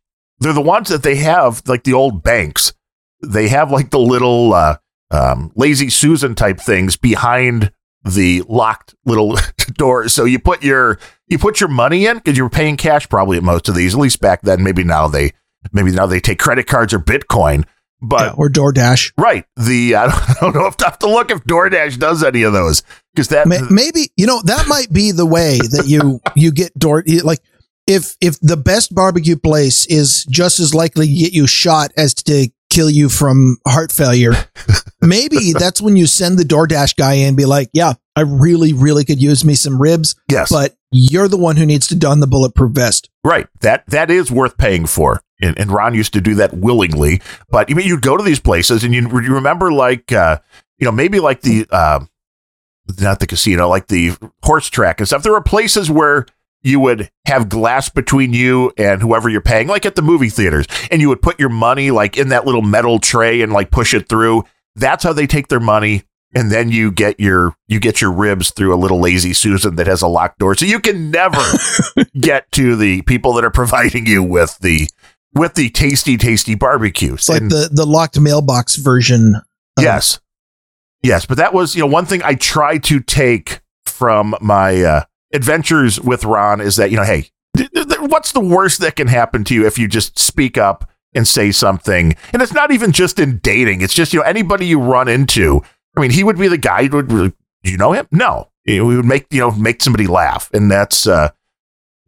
they're the ones that they have, like the old banks. They have like the little uh, um, Lazy Susan type things behind the locked little doors. So you put your you put your money in because you were paying cash probably at most of these, at least back then. Maybe now they maybe now they take credit cards or Bitcoin. But yeah, or DoorDash, right? The I don't, I don't know if I have to look if DoorDash does any of those because that maybe you know that might be the way that you you get door like if if the best barbecue place is just as likely to get you shot as to kill you from heart failure. Maybe that's when you send the DoorDash guy in and be like, "Yeah, I really, really could use me some ribs." Yes, but you're the one who needs to don the bulletproof vest, right? That that is worth paying for. And, and Ron used to do that willingly, but you I mean you'd go to these places and you, you remember like uh, you know maybe like the uh, not the casino, like the horse track and stuff. There were places where you would have glass between you and whoever you're paying, like at the movie theaters, and you would put your money like in that little metal tray and like push it through. That's how they take their money, and then you get your you get your ribs through a little Lazy Susan that has a locked door, so you can never get to the people that are providing you with the. With the tasty, tasty barbecue. It's like and, the, the locked mailbox version. Of- yes. Yes. But that was, you know, one thing I tried to take from my uh, adventures with Ron is that, you know, hey, th- th- what's the worst that can happen to you if you just speak up and say something? And it's not even just in dating. It's just, you know, anybody you run into. I mean, he would be the guy who would, do you know him? No. We would make, you know, make somebody laugh. And that's, uh,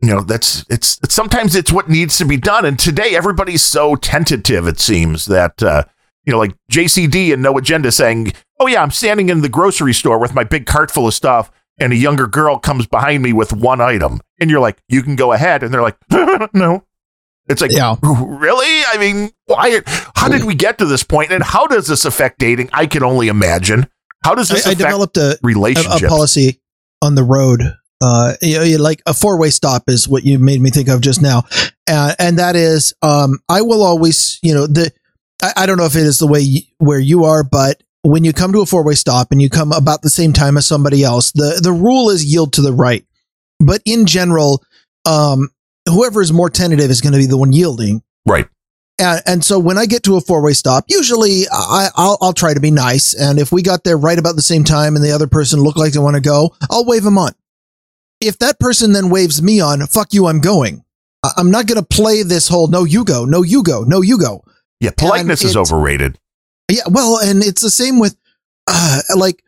you know, that's it's, it's sometimes it's what needs to be done. And today, everybody's so tentative, it seems that, uh, you know, like J C D and No Agenda saying, oh, yeah, I'm standing in the grocery store with my big cart full of stuff. And a younger girl comes behind me with one item. And you're like, you can go ahead. And they're like, no, it's like, yeah. Really? I mean, why? How did we get to this point? And how does this affect dating? I can only imagine. How does this I, affect I developed a, relationships? A, a policy on the road. Uh, you know, like a four-way stop is what you made me think of just now. Uh, and that is, um, I will always, you know, the, I, I don't know if it is the way you, where you are, but when you come to a four-way stop and you come about the same time as somebody else, the, the rule is yield to the right. But in general, um, whoever is more tentative is going to be the one yielding. Right. And, and so when I get to a four-way stop, usually I, I'll, I'll try to be nice. And if we got there right about the same time and the other person looked like they want to go, I'll wave them on. If that person then waves me on, fuck you, I'm going. I'm not going to play this whole, no, you go, no, you go, no, you go. Yeah, politeness is overrated. Yeah, well, and it's the same with, uh, like,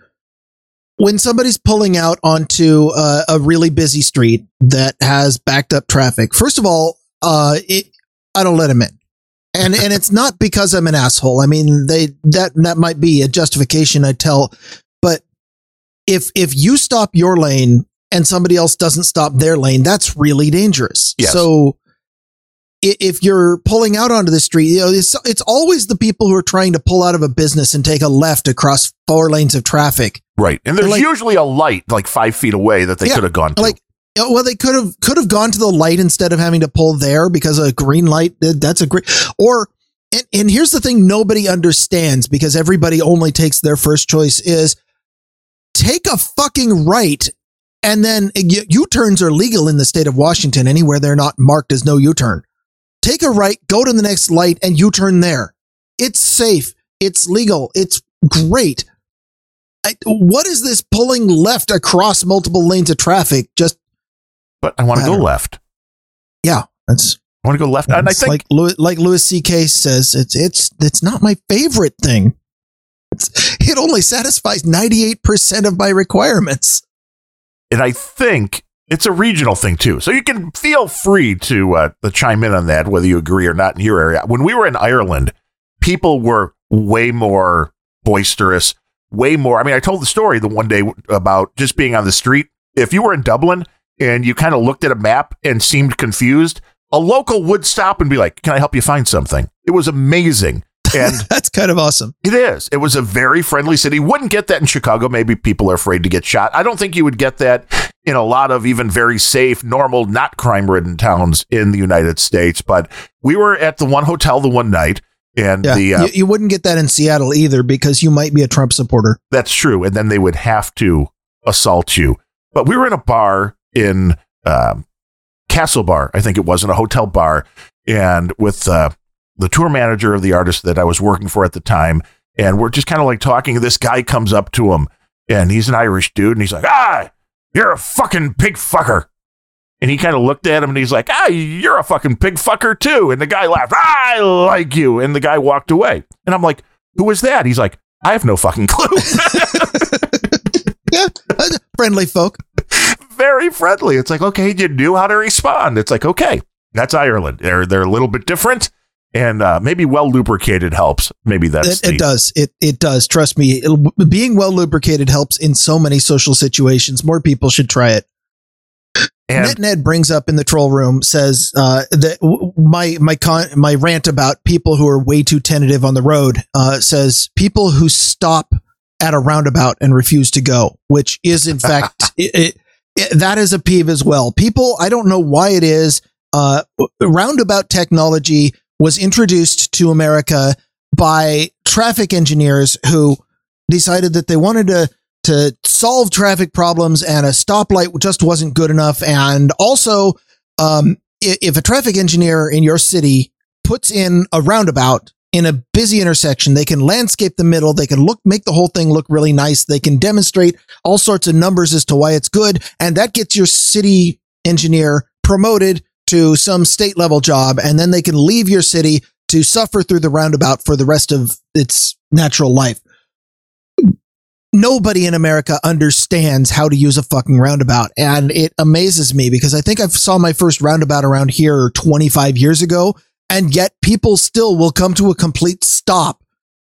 when somebody's pulling out onto uh, a really busy street that has backed up traffic, first of all, uh, it, I don't let them in. And, and it's not because I'm an asshole. I mean, they, that, that might be a justification I tell, but if, if you stop your lane and somebody else doesn't stop their lane, that's really dangerous. Yes. So if you're pulling out onto the street, you know, it's, it's always the people who are trying to pull out of a business and take a left across four lanes of traffic. Right. And there's like, usually a light like five feet away that they yeah, could have gone to. Like, well, they could have could have gone to the light instead of having to pull there because a green light, that's a great, or, and, and here's the thing nobody understands because everybody only takes their first choice is take a fucking right, and then U-turns are legal in the state of Washington, anywhere they're not marked as no U-turn. Take a right, go to the next light, and U-turn there. It's safe. It's legal. It's great. I, what is this pulling left across multiple lanes of traffic just But I want to go left. Yeah, that's. I want to go left, and I think like Louis, like Louis C K says, it's it's it's not my favorite thing. It's, it only satisfies ninety-eight percent of my requirements, and I think it's a regional thing too. So you can feel free to uh, to chime in on that, whether you agree or not in your area. When we were in Ireland, people were way more boisterous, way more. I mean, I told the story the one day about just being on the street. If you were in Dublin and you kind of looked at a map and seemed confused, a local would stop and be like, can I help you find something? It was amazing. And that's kind of awesome. It is. It was a very friendly city. Wouldn't get that in Chicago. Maybe people are afraid to get shot. I don't think you would get that in a lot of even very safe, normal, not crime-ridden towns in the United States. But we were at the one hotel the one night. And yeah, the, uh, you, you wouldn't get that in Seattle either, because you might be a Trump supporter. That's true. And then they would have to assault you. But we were in a bar in um, Castle Bar, I think it was, in a hotel bar, and with uh, the tour manager of the artist that I was working for at the time, and we're just kind of like talking. This guy comes up to him, and he's an Irish dude, and he's like, ah, you're a fucking pig fucker. And he kind of looked at him, and he's like, ah, you're a fucking pig fucker too. And the guy laughed, ah, I like you. And the guy walked away. And I'm like, who was that? He's like, I have no fucking clue. Yeah, friendly folk. Very friendly. It's like, okay, you knew how to respond. It's like, okay, that's Ireland. They're they're a little bit different, and uh, maybe well lubricated helps. Maybe that's it, the- it does. It it does. Trust me, It'll, being well lubricated helps in so many social situations. More people should try it. And Net Ned brings up in the troll room, says uh, that w- my my con- my rant about people who are way too tentative on the road uh, says people who stop at a roundabout and refuse to go, which is in fact it, it It, that is a peeve as well. People, I don't know why it is. Uh, roundabout technology was introduced to America by traffic engineers who decided that they wanted to to solve traffic problems, and a stoplight just wasn't good enough. And also, um, if a traffic engineer in your city puts in a roundabout in a busy intersection, they can landscape the middle. They can look, make the whole thing look really nice. They can demonstrate all sorts of numbers as to why it's good. And that gets your city engineer promoted to some state level job. And then they can leave your city to suffer through the roundabout for the rest of its natural life. Nobody in America understands how to use a fucking roundabout. And it amazes me because I think I saw my first roundabout around here twenty-five years ago. And yet people still will come to a complete stop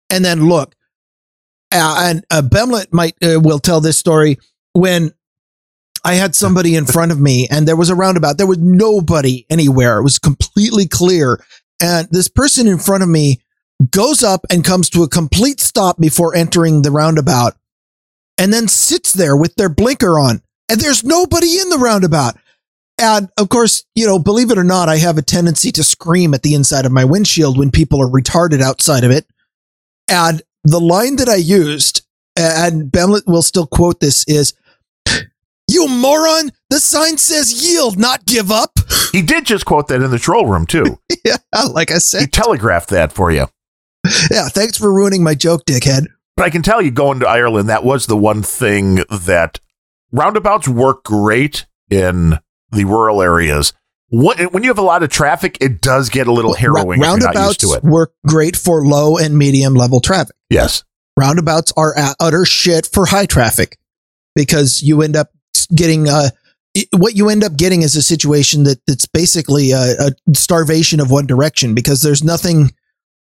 and then look. Uh, and uh, Bemlet might uh, will tell this story. When I had somebody in front of me and there was a roundabout, there was nobody anywhere. It was completely clear. And this person in front of me goes up and comes to a complete stop before entering the roundabout and then sits there with their blinker on. And there's nobody in the roundabout. And of course, you know, believe it or not, I have a tendency to scream at the inside of my windshield when people are retarded outside of it. And the line that I used, and Bemlet will still quote this, is, "You moron! The sign says yield, not give up." He did just quote that in the troll room too. Yeah, like I said, he telegraphed that for you. Yeah, thanks for ruining my joke, dickhead. But I can tell you, going to Ireland, that was the one thing that roundabouts work great in. The rural areas, what, when you have a lot of traffic, it does get a little harrowing. Well, roundabouts if you're not used to it. Work great for low and medium level traffic. Yes, roundabouts are utter shit for high traffic. because you end up getting uh, it, what you end up getting is a situation that that's basically a, a starvation of one direction, because there's nothing.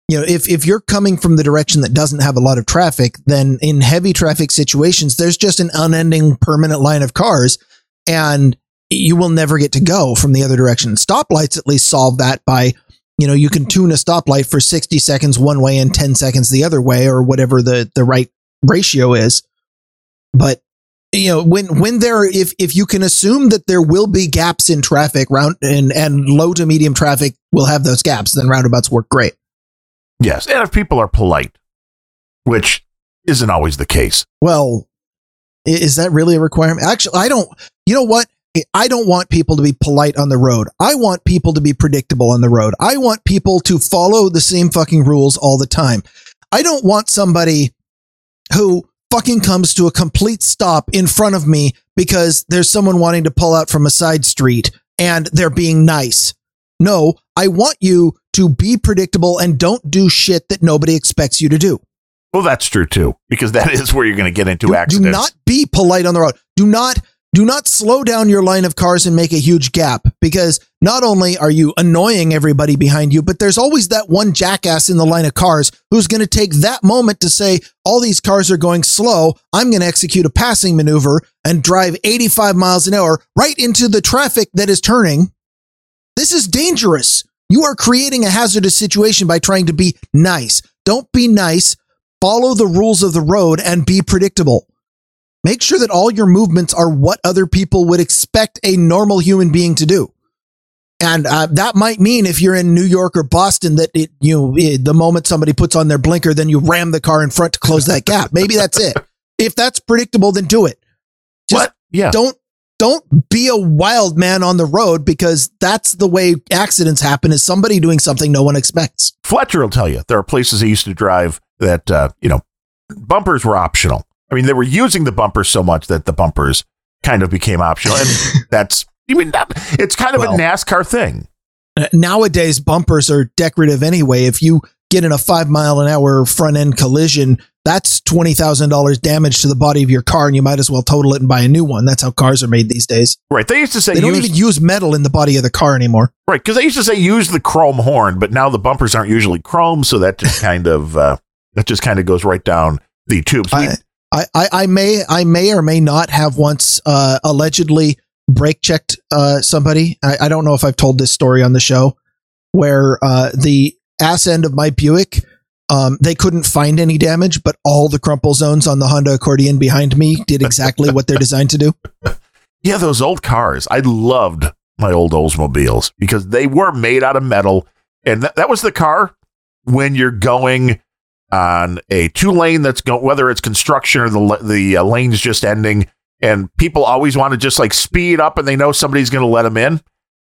You know, if, if you're coming from the direction that doesn't have a lot of traffic, then in heavy traffic situations, there's just an unending permanent line of cars, and you will never get to go from the other direction. Stoplights at least solve that by, you know, you can tune a stoplight for sixty seconds one way and ten seconds the other way, or whatever the, the right ratio is. But, you know, when, when there, if, if you can assume that there will be gaps in traffic, round and, and low to medium traffic will have those gaps, then roundabouts work great. Yes, and if people are polite, which isn't always the case. Well, is that really a requirement? Actually, I don't, you know what? I don't want people to be polite on the road. I want people to be predictable on the road. I want people to follow the same fucking rules all the time. I don't want somebody who fucking comes to a complete stop in front of me because there's someone wanting to pull out from a side street and they're being nice. No, I want you to be predictable and don't do shit that nobody expects you to do. Well, that's true too, because that is where you're going to get into do, accidents. Do not be polite on the road. Do not, do not slow down your line of cars and make a huge gap, because not only are you annoying everybody behind you, but there's always that one jackass in the line of cars who's going to take that moment to say, all these cars are going slow. I'm going to execute a passing maneuver and drive eighty-five miles an hour right into the traffic that is turning. This is dangerous. You are creating a hazardous situation by trying to be nice. Don't be nice. Follow the rules of the road and be predictable. Make sure that all your movements are what other people would expect a normal human being to do. And uh, that might mean if you're in New York or Boston that it, you know, it, the moment somebody puts on their blinker, then you ram the car in front to close that gap. Maybe that's it. If that's predictable, then do it. Just what? Yeah. Don't. Don't be a wild man on the road, because that's the way accidents happen, is somebody doing something no one expects. Fletcher will tell you there are places he used to drive that, uh, you know, bumpers were optional. I mean, they were using the bumpers so much that the bumpers kind of became optional. And that's, I mean, that, it's kind of well, a NASCAR thing. Nowadays, bumpers are decorative anyway. If you get in a five mile an hour front end collision, that's twenty thousand dollars damage to the body of your car, and you might as well total it and buy a new one. That's how cars are made these days. Right. They used to say they don't use, even use metal in the body of the car anymore. Right. Because they used to say use the chrome horn, but now the bumpers aren't usually chrome, so that just kind of uh, that just kind of goes right down the tubes. I, I, I, I may I may or may not have once uh, allegedly brake checked uh, somebody. I, I don't know if I've told this story on the show, where uh, the ass end of my Buick. Um, they couldn't find any damage, but all the crumple zones on the Honda Accordion behind me did exactly what they're designed to do. Yeah, those old cars. I loved my old Oldsmobiles because they were made out of metal. And th- that was the car when you're going on a two lane that's going, whether it's construction or the, the uh, lane's just ending, and people always want to just like speed up and they know somebody's going to let them in.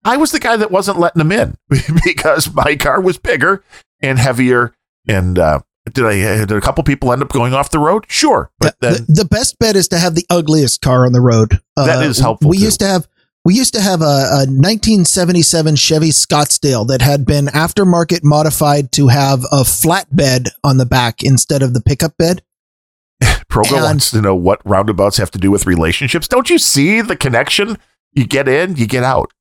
I was the guy that wasn't letting them in because my car was bigger and heavier. And uh, did I? Did a couple people end up going off the road? Sure, but then the, the best bet is to have the ugliest car on the road. Uh, that is helpful. We too. used to have we used to have a, a nineteen seventy-seven Chevy Scottsdale that had been aftermarket modified to have a flatbed on the back instead of the pickup bed. Progo and, wants to know what roundabouts have to do with relationships. Don't you see the connection? You get in, you get out.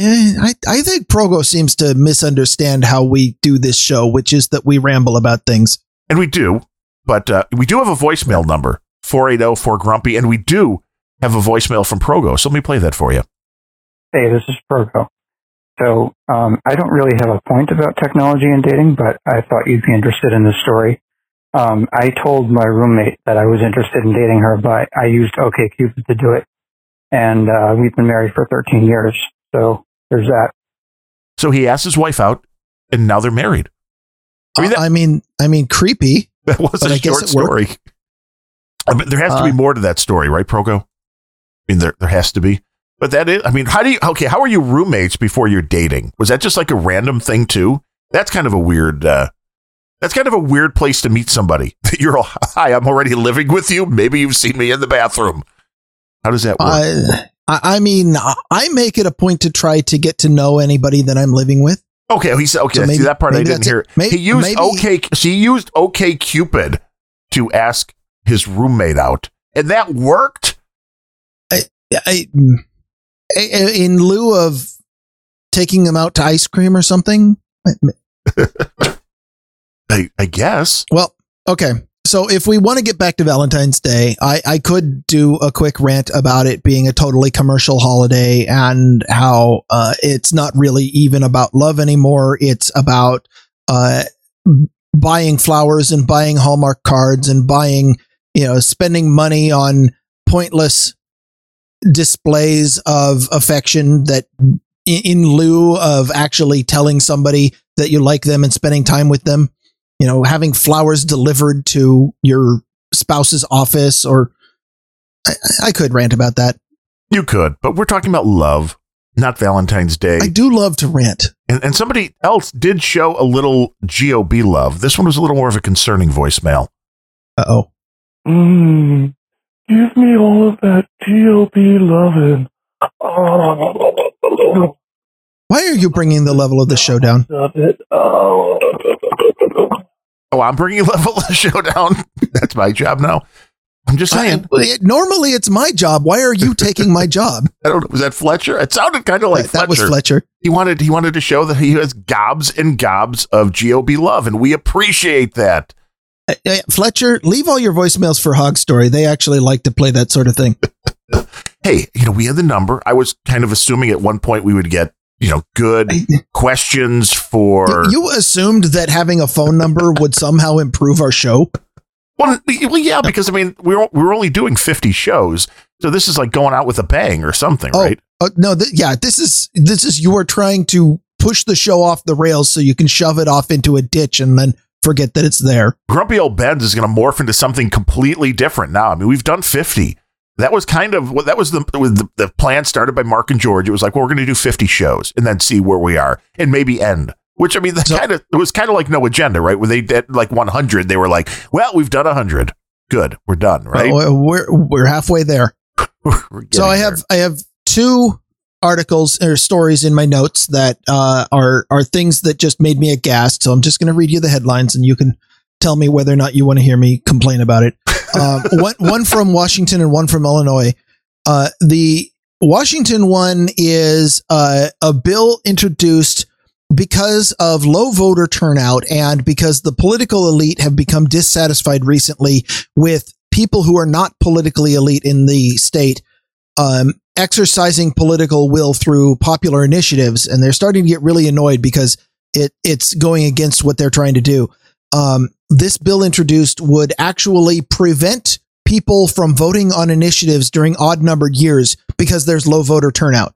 I, I think Progo seems to misunderstand how we do this show, which is that we ramble about things. And we do, but uh, we do have a voicemail number, four eight zero four Grumpy, and we do have a voicemail from Progo, so let me play that for you. Hey, this is Progo. So, um, I don't really have a point about technology and dating, but I thought you'd be interested in this story. Um, I told my roommate that I was interested in dating her, but I used OkCupid to do it, and uh, we've been married for thirteen years, so... There's that. So he asked his wife out, and now they're married. I mean, that, uh, I, mean I mean, creepy. That was a I short story. I mean, there has uh, to be more to that story, right, Progo? I mean, there there has to be. But that is, I mean, how do you? Okay, how are you roommates before you're dating? Was that just like a random thing too? That's kind of a weird. Uh, that's kind of a weird place to meet somebody. You're all, hi, I'm already living with you. Maybe you've seen me in the bathroom. How does that work? Uh, I mean, I make it a point to try to get to know anybody that I'm living with. Okay, he said, okay, so maybe, see that part I didn't hear. Maybe, he used maybe, okay, she used OkCupid to ask his roommate out, and that worked. I, in lieu of taking them out to ice cream or something. I, I guess. Well, okay. So if we want to get back to Valentine's Day, I, I could do a quick rant about it being a totally commercial holiday and how uh, it's not really even about love anymore. It's about uh, buying flowers and buying Hallmark cards and buying, you know, spending money on pointless displays of affection that in, in lieu of actually telling somebody that you like them and spending time with them. You know, having flowers delivered to your spouse's office, or I, I could rant about that. You could, but we're talking about love, not Valentine's Day. I do love to rant. And, and somebody else did show a little G O B love. This one was a little more of a concerning voicemail. Uh-oh. Mm, give me all of that G O B loving. Oh. Why are you bringing the level of the show down? Stop it. Oh. Oh, I'm bringing level of the show down. That's my job now. I'm just saying. I, it, normally, it's my job. Why are you taking my job? I don't know. Was that Fletcher? It sounded kind of like that, Fletcher. That was Fletcher. He wanted he wanted to show that he has gobs and gobs of G O B love, and we appreciate that. Uh, uh, Fletcher, leave all your voicemails for Hog Story. They actually like to play that sort of thing. Hey, you know, we had the number. I was kind of assuming at one point we would get, you know, good questions for... You assumed that having a phone number would somehow improve our show? Well, well yeah, because, I mean, we're, we're only doing fifty shows, so this is like going out with a bang or something, oh, right? Uh, no, th- yeah, this is, this is you are trying to push the show off the rails so you can shove it off into a ditch and then forget that it's there. Grumpy Old Benz is going to morph into something completely different now. I mean, we've done fifty. That was kind of what that was the, the the plan started by Mark and George. It was like, well, we're going to do fifty shows and then see where we are and maybe end, which I mean, that so, kind of it was kind of like No Agenda, right? Where they did like one hundred. They were like, well, we've done one hundred. Good. We're done. Right. We're we're halfway there. we're so I have there. I have two articles or stories in my notes that uh, are are things that just made me aghast. So I'm just going to read you the headlines and you can tell me whether or not you want to hear me complain about it. Uh, one, one from Washington and one from Illinois. Uh, the Washington one is uh, a bill introduced because of low voter turnout and because the political elite have become dissatisfied recently with people who are not politically elite in the state um, exercising political will through popular initiatives. And they're starting to get really annoyed because it, it's going against what they're trying to do. Um, this bill introduced would actually prevent people from voting on initiatives during odd numbered years because there's low voter turnout.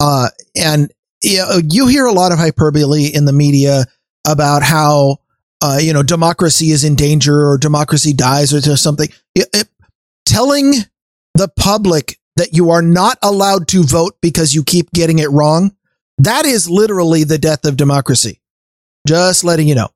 Uh, and you know, you hear a lot of hyperbole in the media about how, uh, you know, democracy is in danger or democracy dies or something. It, it, telling the public that you are not allowed to vote because you keep getting it wrong. That is literally the death of democracy. Just letting you know.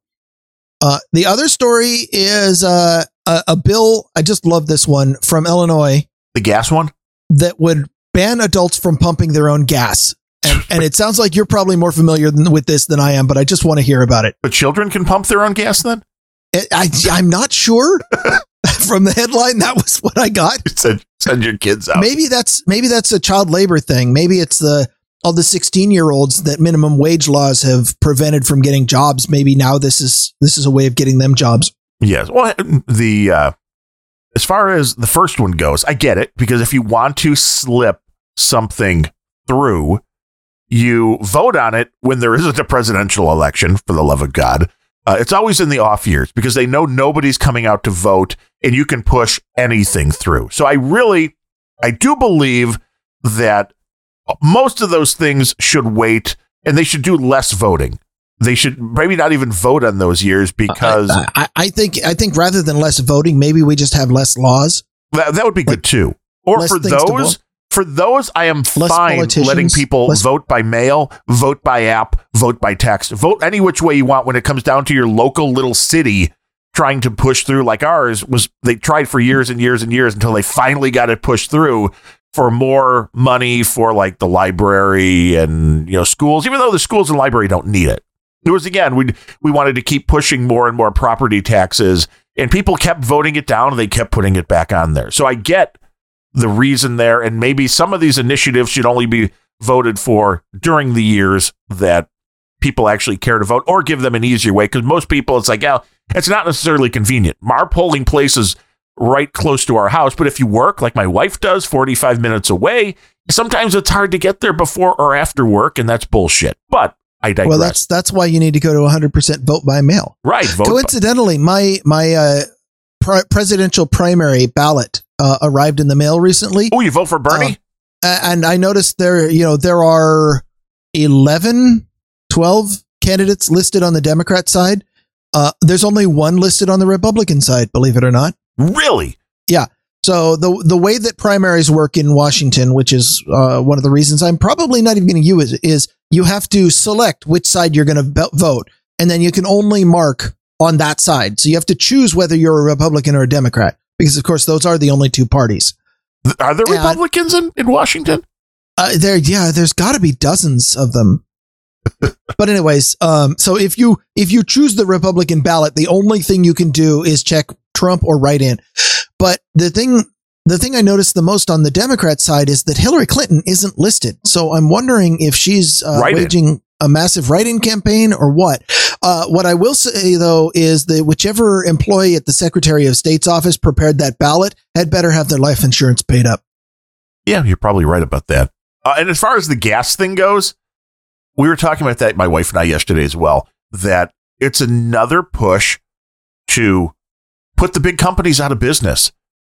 Uh, the other story is uh, a, a bill. I just love this one from Illinois. The gas one that would ban adults from pumping their own gas. And, and it sounds like you're probably more familiar than, with this than I am, but I just want to hear about it. But children can pump their own gas then? It, I, I'm not sure. From the headline, that was what I got. Send, send your kids out. Maybe that's maybe that's a child labor thing. Maybe it's the all the sixteen year olds that minimum wage laws have prevented from getting jobs. Maybe now this is this is a way of getting them jobs. Yes. Well, the uh, as far as the first one goes, I get it, because if you want to slip something through, you vote on it when there isn't a presidential election. For the love of God, uh, it's always in the off years because they know nobody's coming out to vote and you can push anything through. So I really I do believe that most of those things should wait and they should do less voting. They should maybe not even vote on those years because I, I, I think I think rather than less voting, maybe we just have less laws. That, that would be good, too. Or for those for those, I am fine letting people vote by mail, vote by app, vote by text, vote any which way you want when it comes down to your local little city trying to push through like ours was. They tried for years and years and years until they finally got it pushed through. For more money for like the library and, you know, schools, even though the schools and library don't need it. It was, again, we we wanted to keep pushing more and more property taxes and people kept voting it down and they kept putting it back on there. So I get the reason there. And maybe some of these initiatives should only be voted for during the years that people actually care to vote, or give them an easier way. Because most people, it's like, oh, it's not necessarily convenient. Our polling place is right close to our house. But if you work, like my wife does, forty-five minutes away, sometimes it's hard to get there before or after work. And that's bullshit. But I digress. Well, that's that's why you need to go to one hundred percent vote by mail. Right. Vote Coincidentally, by- my, my uh, pr- presidential primary ballot uh, arrived in the mail recently. Oh, you vote for Bernie? Uh, and I noticed there, you know, there are eleven, twelve candidates listed on the Democrat side. Uh, there's only one listed on the Republican side, believe it or not. Really? Yeah. So the the way that primaries work in Washington, which is uh, one of the reasons I'm probably not even going to use it, is you have to select which side you're going to be- vote, and then you can only mark on that side. So you have to choose whether you're a Republican or a Democrat, because, of course, those are the only two parties. Are there and, Republicans in, in Washington? Uh, there, yeah, there's got to be dozens of them. But anyways, um, so if you if you choose the Republican ballot, the only thing you can do is check Trump or write in. But the thing the thing I noticed the most on the Democrat side is that Hillary Clinton isn't listed. So I'm wondering if she's uh, waging a massive write-in campaign or what. Uh, what I will say, though, is that whichever employee at the Secretary of State's office prepared that ballot had better have their life insurance paid up. Yeah, you're probably right about that. Uh, and as far as the gas thing goes, we were talking about that, my wife and I, yesterday as well, that it's another push to put the big companies out of business,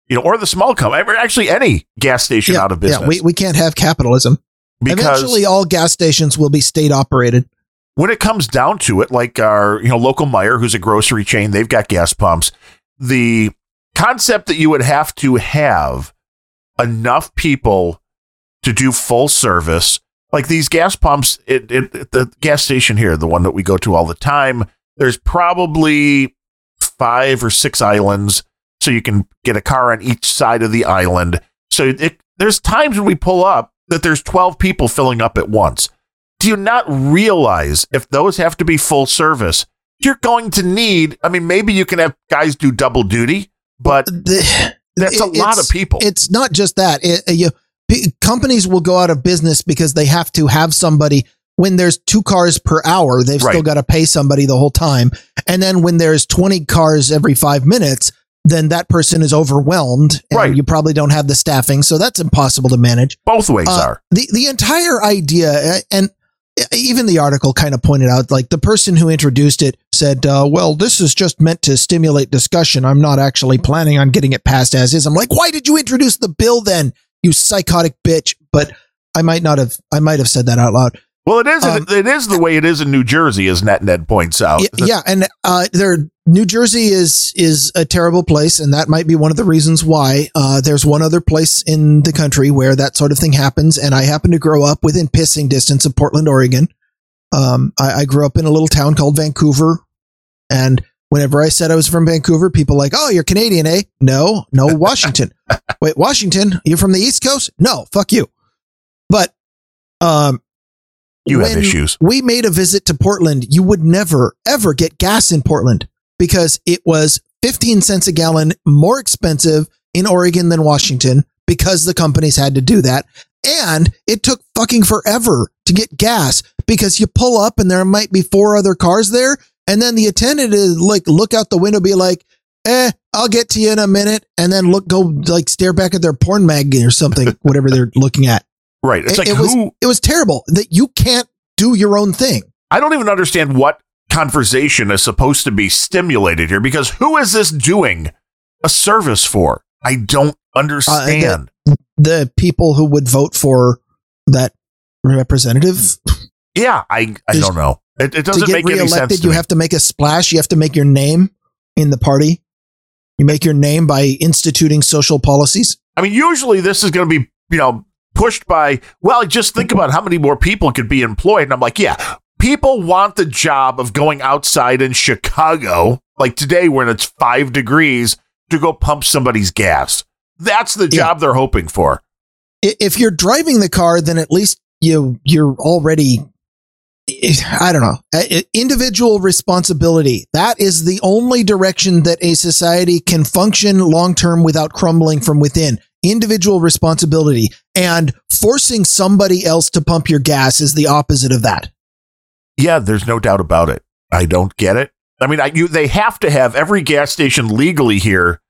you know, or the small company, actually any gas station yeah, out of business. Yeah, we, we can't have capitalism. Because eventually all gas stations will be state operated. When it comes down to it, like our you know local Meijer, who's a grocery chain, they've got gas pumps. The concept that you would have to have enough people to do full service. Like these gas pumps, it, it, it, the gas station here, the one that we go to all the time, there's probably five or six islands, so you can get a car on each side of the island. So it, there's times when we pull up that there's twelve people filling up at once. Do you not realize if those have to be full service, you're going to need, I mean, maybe you can have guys do double duty, but the, that's it, a lot of people. It's not just that. It, you Companies will go out of business because they have to have somebody. When there's two cars per hour, they've right. still got to pay somebody the whole time. And then when there's twenty cars every five minutes, then that person is overwhelmed. And right. you probably don't have the staffing. So that's impossible to manage. Both ways uh, are. The, the entire idea, and even the article kind of pointed out, like the person who introduced it said, uh, well, this is just meant to stimulate discussion. I'm not actually planning on getting it passed as is. I'm like, why did you introduce the bill then? You psychotic bitch. But I might not have, I might have said that out loud. Well, it is, um, it is the way it is in New Jersey, as Nat Ned points out. Yeah. yeah and uh, there, New Jersey is, is a terrible place. And that might be one of the reasons why uh, there's one other place in the country where that sort of thing happens. And I happen to grow up within pissing distance of Portland, Oregon. Um, I, I grew up in a little town called Vancouver. And whenever I said I was from Vancouver, people like, oh, you're Canadian, eh? No, no, Washington. Wait, Washington? You're from the East Coast? No, fuck you. But um, you have issues. We made a visit to Portland. You would never, ever get gas in Portland because it was fifteen cents a gallon more expensive in Oregon than Washington because the companies had to do that. And it took fucking forever to get gas because you pull up and there might be four other cars there. And then the attendant is like, look out the window, be like, eh, I'll get to you in a minute. And then look, go like stare back at their porn mag or something, whatever they're looking at. Right. It's it, like, it was, who? It was terrible that you can't do your own thing. I don't even understand what conversation is supposed to be stimulated here, because who is this doing a service for? I don't understand. Uh, the, the people who would vote for that representative. Yeah, I, I don't know. It, it doesn't to get make any sense to you me. Have to make a splash. You have to make your name in the party. You make your name by instituting social policies. I mean, usually this is going to be, you know, pushed by, well, just think about how many more people could be employed. And I'm like, yeah, people want the job of going outside in Chicago, like today when it's five degrees, to go pump somebody's gas. That's the job yeah. they're hoping for. If you're driving the car, then at least you you're already... I don't know. Individual responsibility. That is the only direction that a society can function long term without crumbling from within. individual responsibility, and forcing somebody else to pump your gas is the opposite of that. Yeah, there's no doubt about it. I don't get it. I mean, I, you, they have to have, every gas station legally here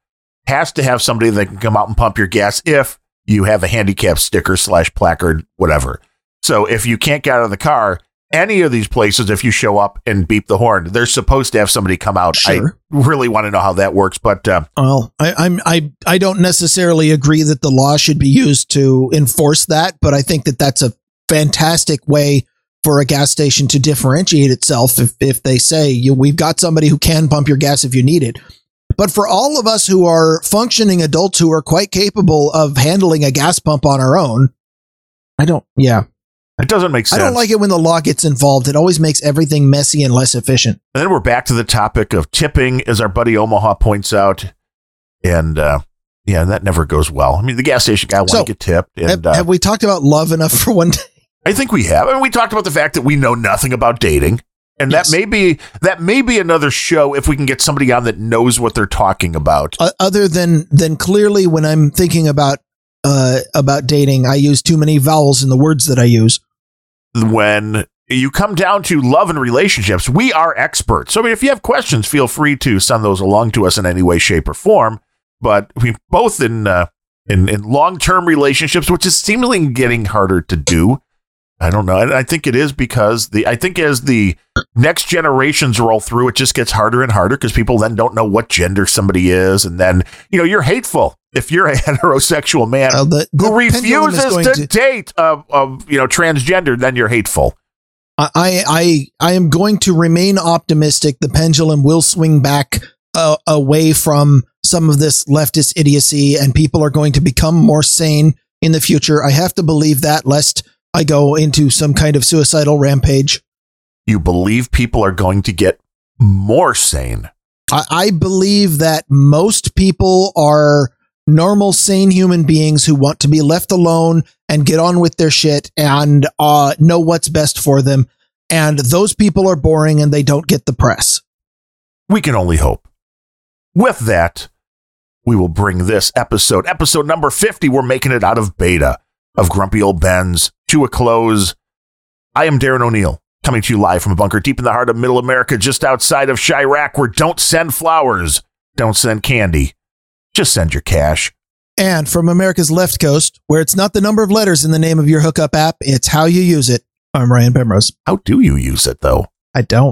has to have somebody that can come out and pump your gas if you have a handicap sticker slash placard, whatever. So if you can't get out of the car, any of these places, if you show up and beep the horn, they're supposed to have somebody come out. Sure. I really want to know how that works, but uh, well, I, I'm I I don't necessarily agree that the law should be used to enforce that, but I think that that's a fantastic way for a gas station to differentiate itself. If if they say you, we've got somebody who can pump your gas if you need it, but for all of us who are functioning adults who are quite capable of handling a gas pump on our own, I don't. Yeah. It doesn't make sense. I don't like it when the law gets involved. It always makes everything messy and less efficient. And then we're back to the topic of tipping, as our buddy Omaha points out. And, uh, yeah, that never goes well. I mean, the gas station guy wants to get tipped. And, have, uh, have we talked about love enough for one day? I think we have. I mean, we talked about the fact that we know nothing about dating. And yes. that may be that may be another show if we can get somebody on that knows what they're talking about. Uh, other than, than clearly when I'm thinking about uh, about dating, I use too many vowels in the words that I use. When you come down to love and relationships, we are experts. So, I mean, if you have questions, feel free to send those along to us in any way, shape, or form. But we both in uh, in, in long-term relationships, which is seemingly getting harder to do. I don't know. I, I think it is because the I think as the next generations roll through, it just gets harder and harder because people then don't know what gender somebody is. And then, you know, you're hateful. If you're a heterosexual man uh, the, the who refuses to, to date of, of, you know, transgender, then you're hateful. I, I, I am going to remain optimistic. The pendulum will swing back uh, away from some of this leftist idiocy, and people are going to become more sane in the future. I have to believe that, lest I go into some kind of suicidal rampage. You believe people are going to get more sane? I, I believe that most people are normal, sane human beings who want to be left alone and get on with their shit and uh, know what's best for them. And those people are boring and they don't get the press. We can only hope. With that, we will bring this episode, episode number fifty, we're making it out of beta of Grumpy Old Ben's, to a close. I am Darren O'Neill, coming to you live from a bunker deep in the heart of Middle America, just outside of Chirac, where don't send flowers, don't send candy. Just send your cash. And from America's left coast, where it's not the number of letters in the name of your hookup app, it's how you use it. I'm Ryan Bemrose. How do you use it, though? I don't.